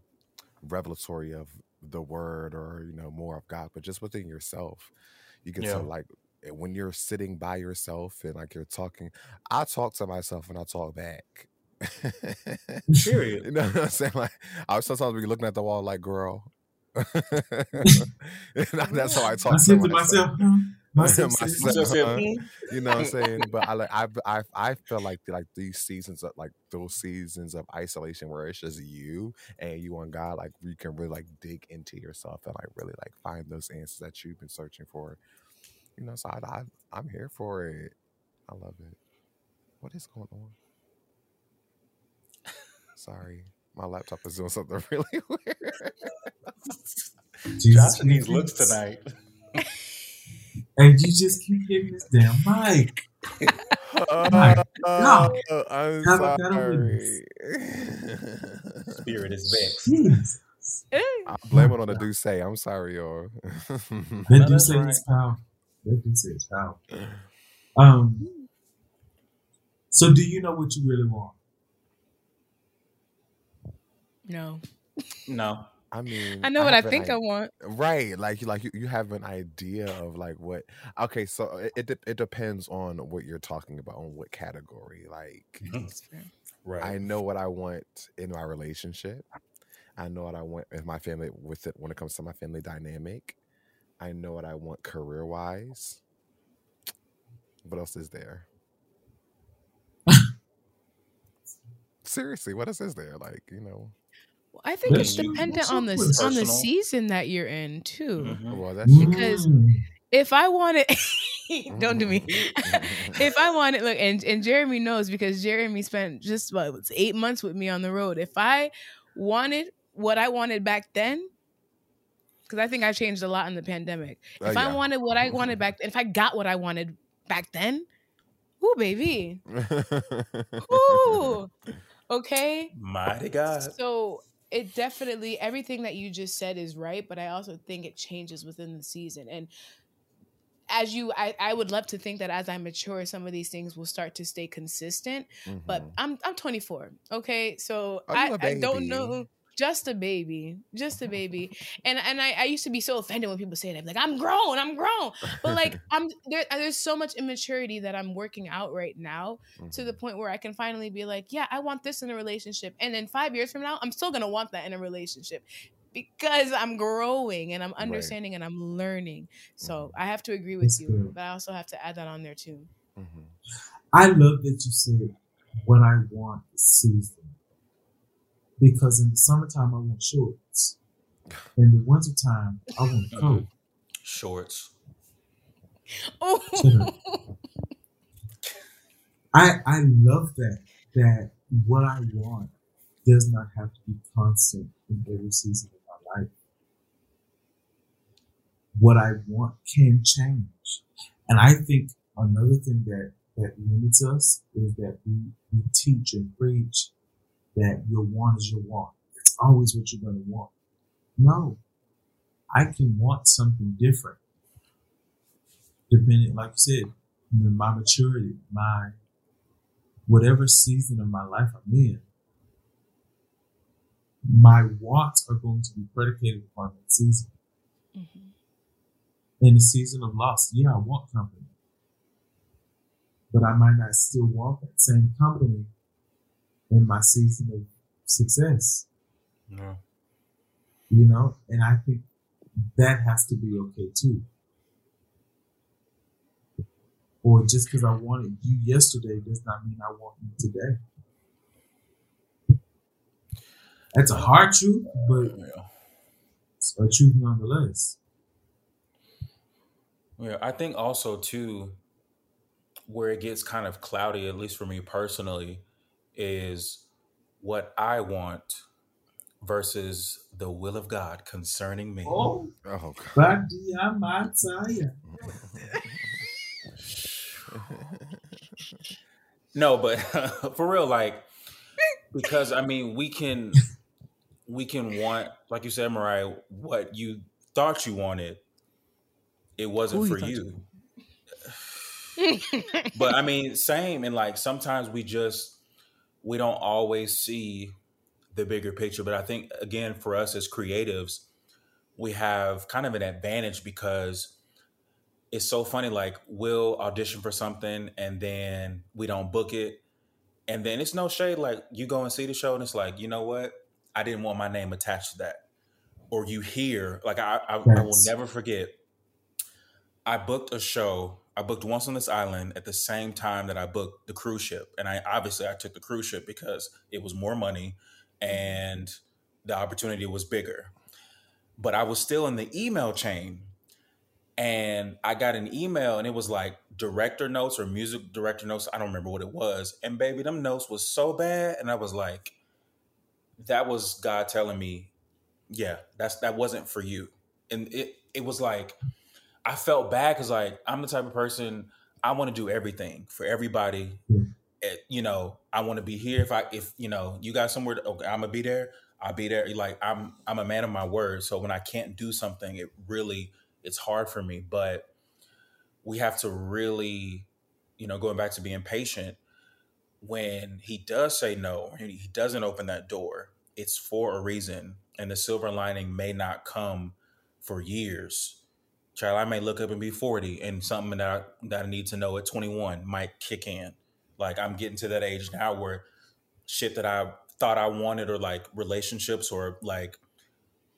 revelatory of the word or you know more of God, but just within yourself. You get to like when you're sitting by yourself and like you're talking. I talk to myself and I talk back. Period. You know what I'm saying? Like I sometimes be looking at the wall like, girl. That's how I talk to myself. Myself. You know what I'm saying? But I feel like these seasons of like those seasons of isolation where it's just you and you and God, like you can really like dig into yourself and like really like find those answers that you've been searching for. You know, so I'm here for it. I love it. What is going on? Sorry, my laptop is doing something really weird. Josh and these looks tonight. And you just keep hitting this damn mic. I'm sorry. Spirit is vexed. I blame it on the Duce. I'm sorry, y'all. The Duce is power. The Duce is power. So do you know what you really want? No. I mean, I know what I think I want. Right. Like you have an idea of like what. Okay. So it depends on what you're talking about, on what category. Like, right. I know what I want in my relationship. I know what I want in my family with it when it comes to my family dynamic. I know what I want career wise. What else is there? Seriously, what else is there? Like, you know. I think it's dependent on the season that you're in too. Mm-hmm. Well, that's because if I want it, don't do me. If I want it, look, and Jeremy knows because Jeremy spent just what 8 months with me on the road. If I wanted what I wanted back then, because I think I changed a lot in the pandemic. If I wanted what I wanted back, if I got what I wanted back then, ooh baby, ooh, okay, mighty God. So. It definitely, everything that you just said is right, but I also think it changes within the season. And as you, I would love to think that as I mature, some of these things will start to stay consistent. Mm-hmm. But I'm 24, okay? So I don't know. Just a baby. And I used to be so offended when people say that. I'm like, I'm grown. But like, there's so much immaturity that I'm working out right now to the point where I can finally be like, yeah, I want this in a relationship. And then 5 years from now, I'm still going to want that in a relationship because I'm growing and I'm understanding and I'm learning. So I have to agree with you, but I also have to add that on there too. Mm-hmm. I love that you said what I want this season. Because in the summertime, I want shorts. In the wintertime, I want a coat. Shorts. Oh. I love that what I want does not have to be constant in every season of my life. What I want can change. And I think another thing that limits us is that we teach and preach that your want is your want. It's always what you're going to want. No, I can want something different. Depending, like you said, my maturity, my whatever season of my life I'm in, my wants are going to be predicated upon that season. Mm-hmm. In the season of loss, I want company. But I might not still want that same company in my season of success. Yeah. You know, and I think that has to be okay too. Or just because I wanted you yesterday does not mean I want you today. That's a hard truth, but it's a truth nonetheless. Yeah, I think also too, where it gets kind of cloudy, at least for me personally, is what I want versus the will of God concerning me. Oh God. No, but for real, like, because I mean, we can want, like you said, Mariah, what you thought you wanted. It wasn't for you. But I mean, same. And like, sometimes we don't always see the bigger picture. But I think, again, for us as creatives, we have kind of an advantage because it's so funny. Like, we'll audition for something and then we don't book it. And then it's no shade. Like, you go and see the show and it's like, you know what? I didn't want my name attached to that. Or you hear, like, I will never forget. I booked a show. I booked Once on This Island at the same time that I booked the cruise ship. And I took the cruise ship because it was more money and the opportunity was bigger. But I was still in the email chain. And I got an email and it was like director notes or music director notes. I don't remember what it was. And baby, them notes was so bad. And I was like, that was God telling me, yeah, that wasn't for you. And it was like, I felt bad because like, I'm the type of person, I want to do everything for everybody. You know, I want to be here. If you know, you got somewhere, okay, I'm going to be there. I'll be there. Like, I'm a man of my word. So when I can't do something, it's hard for me, but we have to really, you know, going back to being patient, when he does say no, he doesn't open that door, it's for a reason. And the silver lining may not come for years. Child, I may look up and be 40 and something that I need to know at 21 might kick in. Like, I'm getting to that age now where shit that I thought I wanted, or like relationships, or like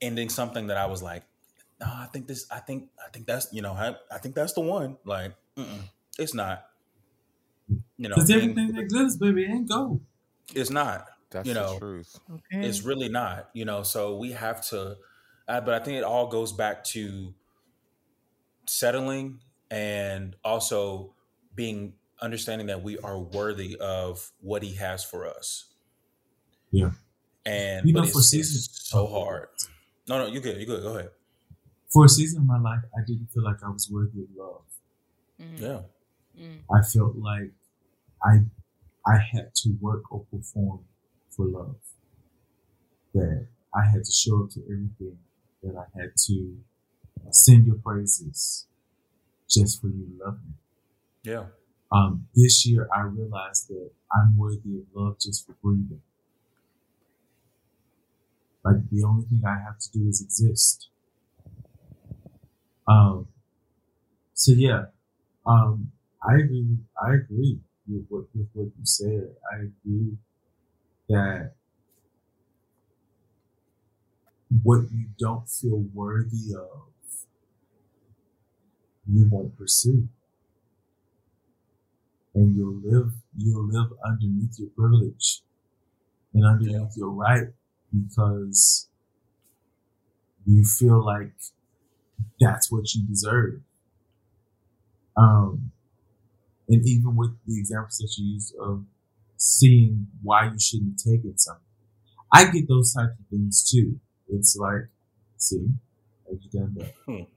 ending something that I was like, no, I think that's, you know, I think that's the one. Like, it's not, you know, 'cause everything that glitters, baby, ain't gold. It's not, that's you know, the truth. Okay. It's really not, you know, so we have to, but I think it all goes back to settling and also understanding that we are worthy of what he has for us. Yeah. And you know, it's so hard. No, you're good. Go ahead. For a season of my life, I didn't feel like I was worthy of love. Mm-hmm. Yeah. Mm-hmm. I felt like I had to work or perform for love. That I had to show up to everything. That I had to send your praises just for you to love me. Yeah. This year, I realized that I'm worthy of love just for breathing. Like, the only thing I have to do is exist. So yeah, I agree with what you said. I agree that what you don't feel worthy of, you won't pursue, and you'll live underneath your privilege and underneath your right, because you feel like that's what you deserve. And even with the examples that you use of seeing why you shouldn't take it something, I get those types of things too. It's like, see, have you done that?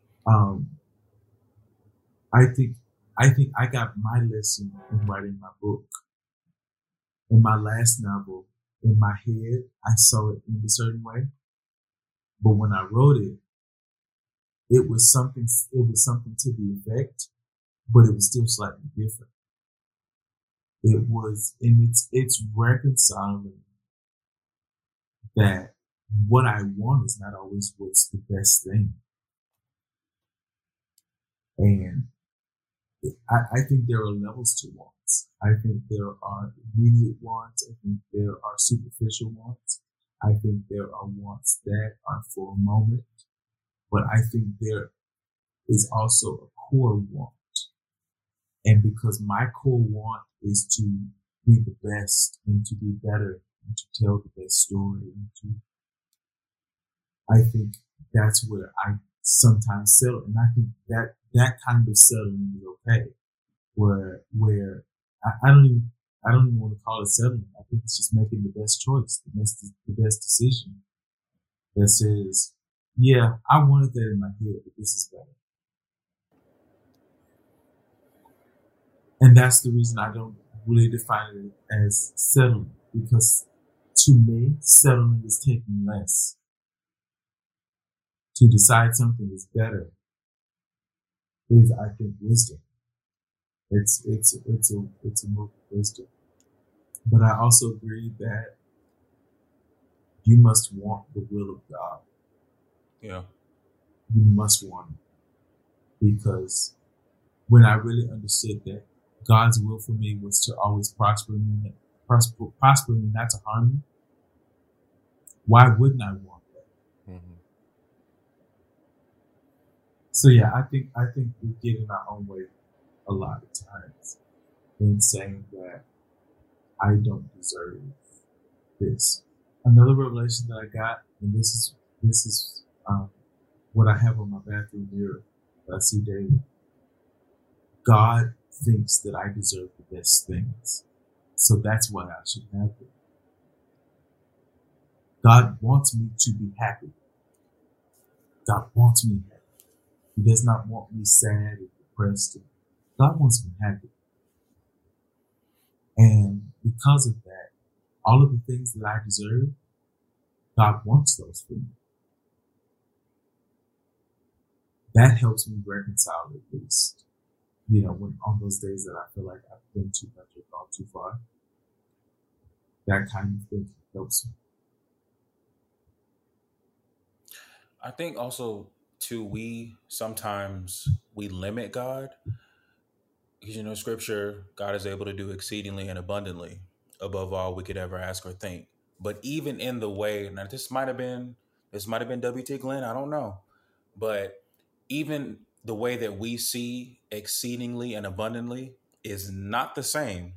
I think I got my lesson in writing my book. In my last novel, in my head, I saw it in a certain way. But when I wrote it, it was something to the effect, but it was still slightly different. It was, and it's reconciling that what I want is not always what's the best thing. And I think there are levels to wants. I think there are immediate wants. I think there are superficial wants. I think there are wants that are for a moment. But I think there is also a core want. And because my core want is to be the best and to be better and to tell the best story. I think that's where I sometimes settle. And I think that kind of settling is okay. Where I don't even want to call it settling. I think it's just making the best choice, the best decision that says, yeah, I wanted that in my head, but this is better. And that's the reason I don't really define it as settling, because to me, settling is taking less. To decide something is better is, I think, wisdom. It's a multiple question. But I also agree that you must want the will of God. Yeah. You must want it. Because when I really understood that God's will for me was to always prosper me, not to harm me, why wouldn't I want that? Mm-hmm. So yeah, I think we get in our own way a lot of times in saying that I don't deserve this. Another revelation that I got, and this is what I have on my bathroom mirror that I see daily. God thinks that I deserve the best things, so that's why I should have it. God wants me to be happy. God wants me happy. He does not want me sad or depressed. God wants me happy. And because of that, all of the things that I deserve, God wants those for me. That helps me reconcile, at least. You know, when on those days that I feel like I've been too much or gone too far, that kind of thing helps me. I think also, too, we sometimes limit God. Because, you know, scripture, God is able to do exceedingly and abundantly above all we could ever ask or think. But even in the way, now this might have been W.T. Glenn, I don't know. But even the way that we see exceedingly and abundantly is not the same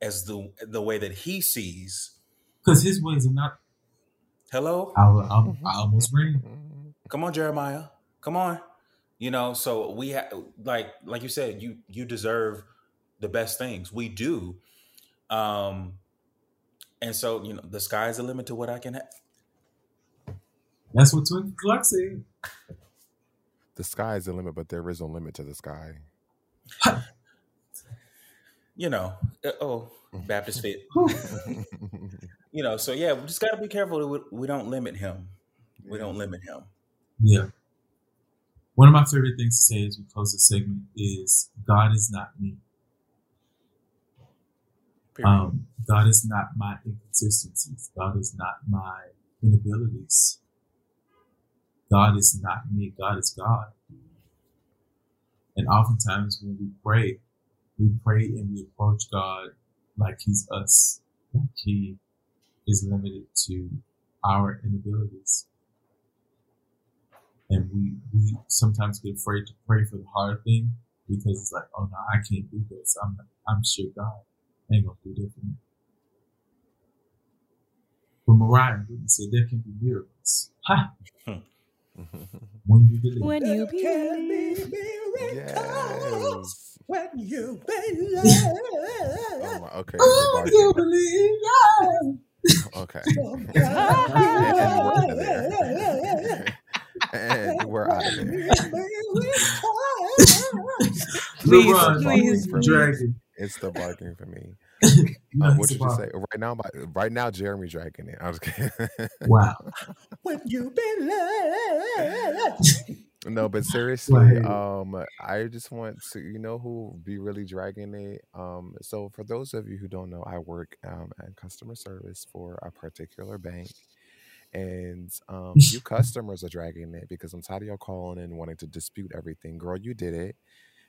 as the way that he sees. Because his ways are not. Hello? I almost ran. Come on, Jeremiah. Come on. You know, so we like you said, you deserve the best things. We do. And so, you know, the sky's the limit to what I can have. That's what 20 Clark said. The sky is the limit, but there is no limit to the sky. You know, Baptist fit. You know, so yeah, we just got to be careful that we don't limit him. We don't limit him. Yeah. One of my favorite things to say as we close this segment is, God is not me. God is not my inconsistencies. God is not my inabilities. God is not me. God is God. And oftentimes when we pray and we approach God like he's us, like he is limited to our inabilities. And we sometimes get afraid to pray for the hard thing because it's like, oh no, I can't do this. I'm sure God ain't gonna do that for me. But Mariah wouldn't say there can be miracles. Ha! When you believe. Okay. When you believe. Okay. And we're out of there. Please. It's still barking for me. What did you say? Right now, Jeremy's dragging it. I was kidding. Wow. When you been loved. No, but seriously, I just want to, you know, who be really dragging it. So for those of you who don't know, I work at customer service for a particular bank. And you customers are dragging it because I'm tired of y'all calling and wanting to dispute everything. Girl, you did it.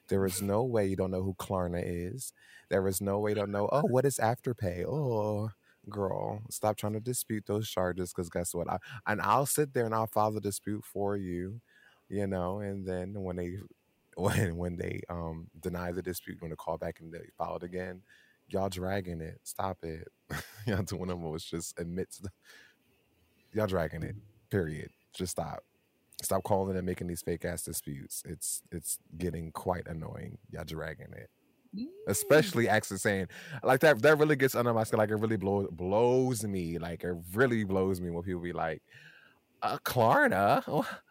There is no way you don't know who Klarna is. There is no way you don't know, oh, what is Afterpay? Oh, girl, stop trying to dispute those charges, because guess what? I'll sit there and I'll file the dispute for you, you know, and then when they deny the dispute, when they call back and they file it again, y'all dragging it. Stop it. Y'all doing almost just admits. Y'all dragging it, period. Just stop. Stop calling and making these fake ass disputes. It's getting quite annoying. Y'all dragging it, especially actually saying like that. That really gets under my skin. Like it really blows me. Like it really blows me when people be like, "Klarna,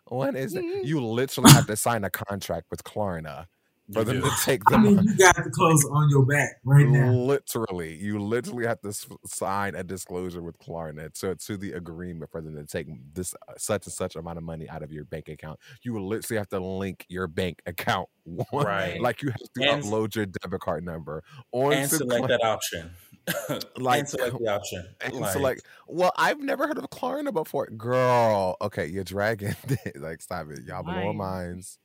what is it?" You literally have to sign a contract with Klarna for them to take them. I mean, you got the clothes on your back right now. Literally, you literally have to sign a disclosure with Klarna to the agreement for them to take this such and such amount of money out of your bank account. You will literally have to link your bank account, right? Like you have to upload your debit card number and select Klarna. That option. Like and select the option. And like, so like, well, I've never heard of Klarna before, girl. Okay, you're dragging. Like, stop it, y'all blowing minds.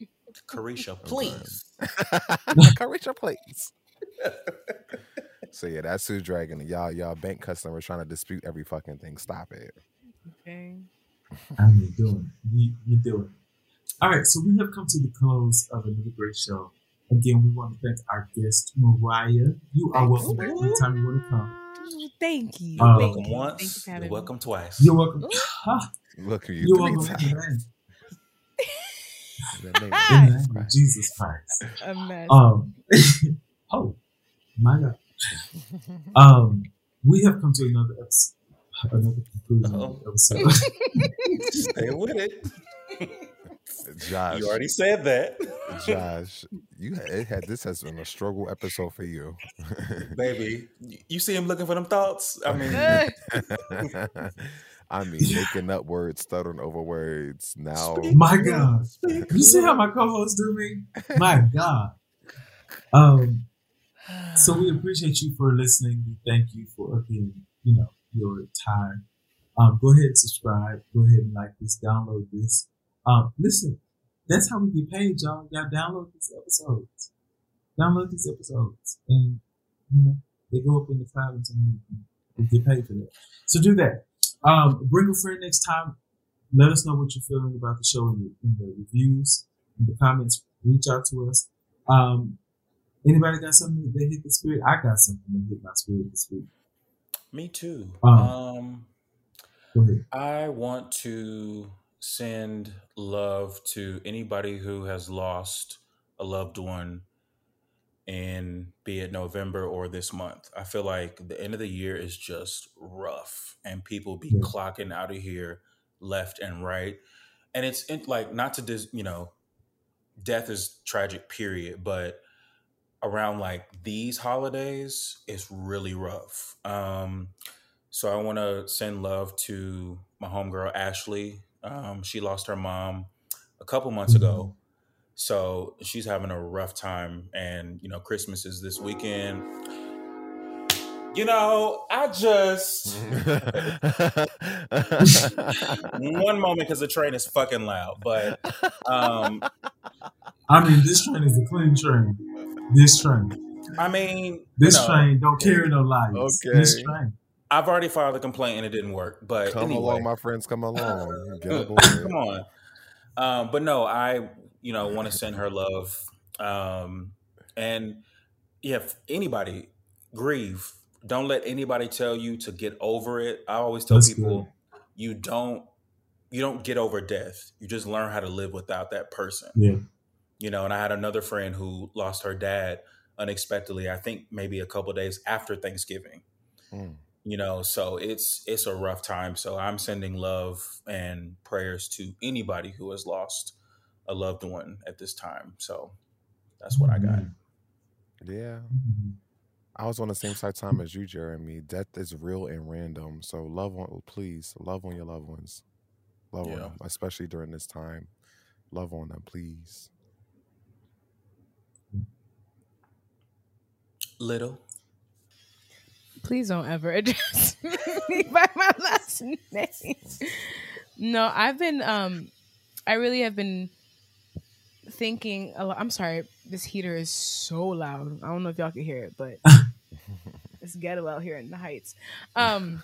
Carisha, please. Carisha, please. So yeah, that's who's dragging y'all bank customers trying to dispute every fucking thing. Stop it. Okay. How you doing? You doing? All right. So we have come to the close of another great show. Again, we want to thank our guest, Mariah. You are welcome back anytime you want to come. Thank you. You're welcome once. You're welcome twice. You're welcome. Look at you. You're welcome. In the name of Jesus Christ. Oh my God. We have come to another conclusion. Stay with it. Josh, you already said that. Josh, this has been a struggle episode for you. Baby, you see him looking for them thoughts? I mean, making up words, stuttering over words. Now, my God, you see how my co-hosts do me? My God. So we appreciate you for listening. We thank you for your time. Go ahead and subscribe. Go ahead and like this. Download this. Listen, that's how we get paid, y'all. Y'all download these episodes. And they go up in the cloud and we get paid for that. So do that. Bring a friend next time. Let us know what you're feeling about the show in the reviews, in the comments. Reach out to us. Anybody got something that hit the spirit? I got something that hit my spirit this week. Me too. Go ahead. I want to send love to anybody who has lost a loved one, and be it November or this month. I feel like the end of the year is just rough and people be clocking out of here left and right. And it's like, not to death is tragic, period. But around like these holidays, it's really rough. So I want to send love to my homegirl, Ashley. She lost her mom a couple months ago. So she's having a rough time, and Christmas is this weekend. I just one moment, because the train is fucking loud, but this train is a clean train. Train don't carry no lies. Okay. This train. I've already filed a complaint and it didn't work. But come along, my friends, come along. Come on. But no, I want to send her love. And if anybody grieve, don't let anybody tell you to get over it. I always tell people, you don't get over death. You just learn how to live without that person. Yeah. And I had another friend who lost her dad unexpectedly, I think maybe a couple of days after Thanksgiving. Mm. So it's a rough time. So I'm sending love and prayers to anybody who has lost a loved one at this time. So that's what I got. Yeah. I was on the same side time as you, Jeremy. Death is real and random. So love on your loved ones. Love on them, especially during this time. Love on them, please. Little. Please don't ever address me by my last name. No, I've been, I really have been thinking a lot. I'm sorry, this heater is so loud. I don't know if y'all can hear it, but it's ghetto out here in the Heights. I've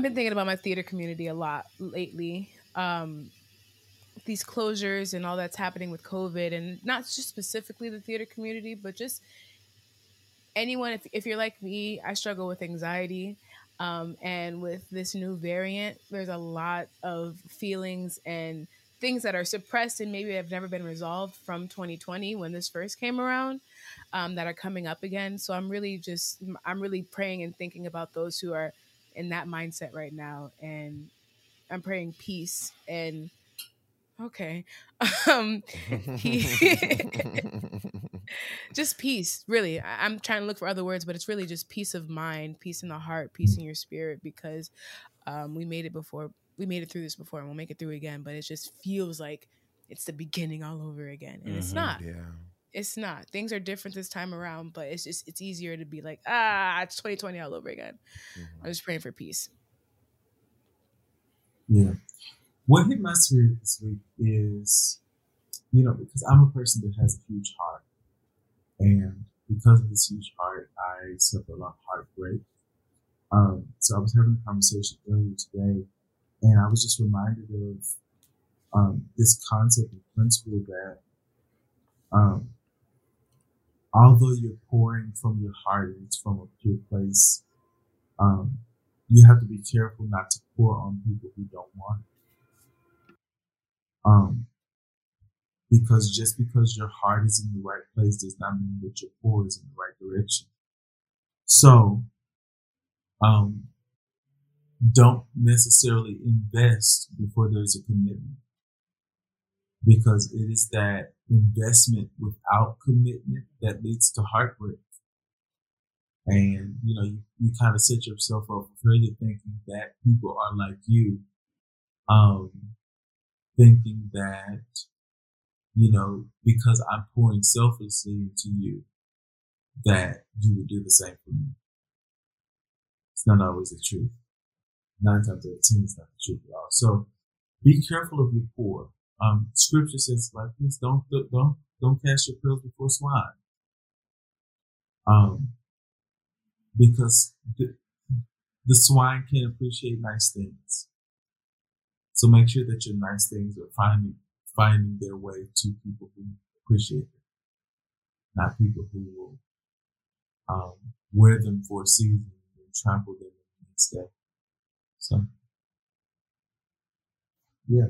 been thinking about my theater community a lot lately. These closures and all that's happening with COVID, and not just specifically the theater community, but just anyone. If you're like me, I struggle with anxiety. And with this new variant, there's a lot of feelings and things that are suppressed and maybe have never been resolved from 2020 when this first came around, that are coming up again. So I'm really praying and thinking about those who are in that mindset right now. And I'm praying peace and Okay. Just peace, really. I'm trying to look for other words, but it's really just peace of mind, peace in the heart, peace in your spirit, because we made it before. We made it through this before, and we'll make it through again. But it just feels like it's the beginning all over again, and it's not. Yeah. It's not. Things are different this time around, but it's just, it's easier to be like, it's 2020 all over again. I'm just praying for peace. Yeah. What hit my spirit this week is, because I'm a person that has a huge heart. And because of this huge heart, I suffer a lot of heartbreak. So I was having a conversation earlier today, and I was just reminded of this concept and principle that although you're pouring from your heart and it's from a pure place, you have to be careful not to pour on people who don't want it. Because just because your heart is in the right place does not mean that your pour is in the right direction. So, don't necessarily invest before there's a commitment, because it is that investment without commitment that leads to heartbreak. And, you kind of set yourself up for you thinking that people are like you, thinking that, because I'm pouring selflessly into you, that you would do the same for me. It's not always the truth. 9 times out of 10, it's not the truth at all. So be careful of your pour. Scripture says like this, don't cast your pearls before swine. Because the swine can't appreciate nice things. So make sure that your nice things are finding their way to people who appreciate them, not people who will wear them for a season and trample them instead. So, yeah.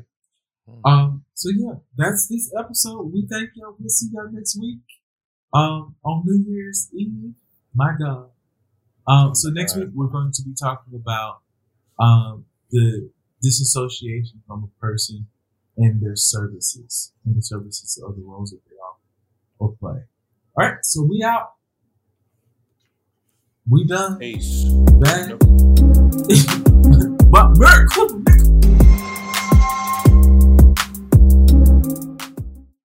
That's this episode. We thank y'all. We'll see y'all next week on New Year's Eve. My God. Next week we're going to be talking about the disassociation from a person and their services, and the services of the roles that they offer or play. All right, so we out. We done. Peace. Bye. But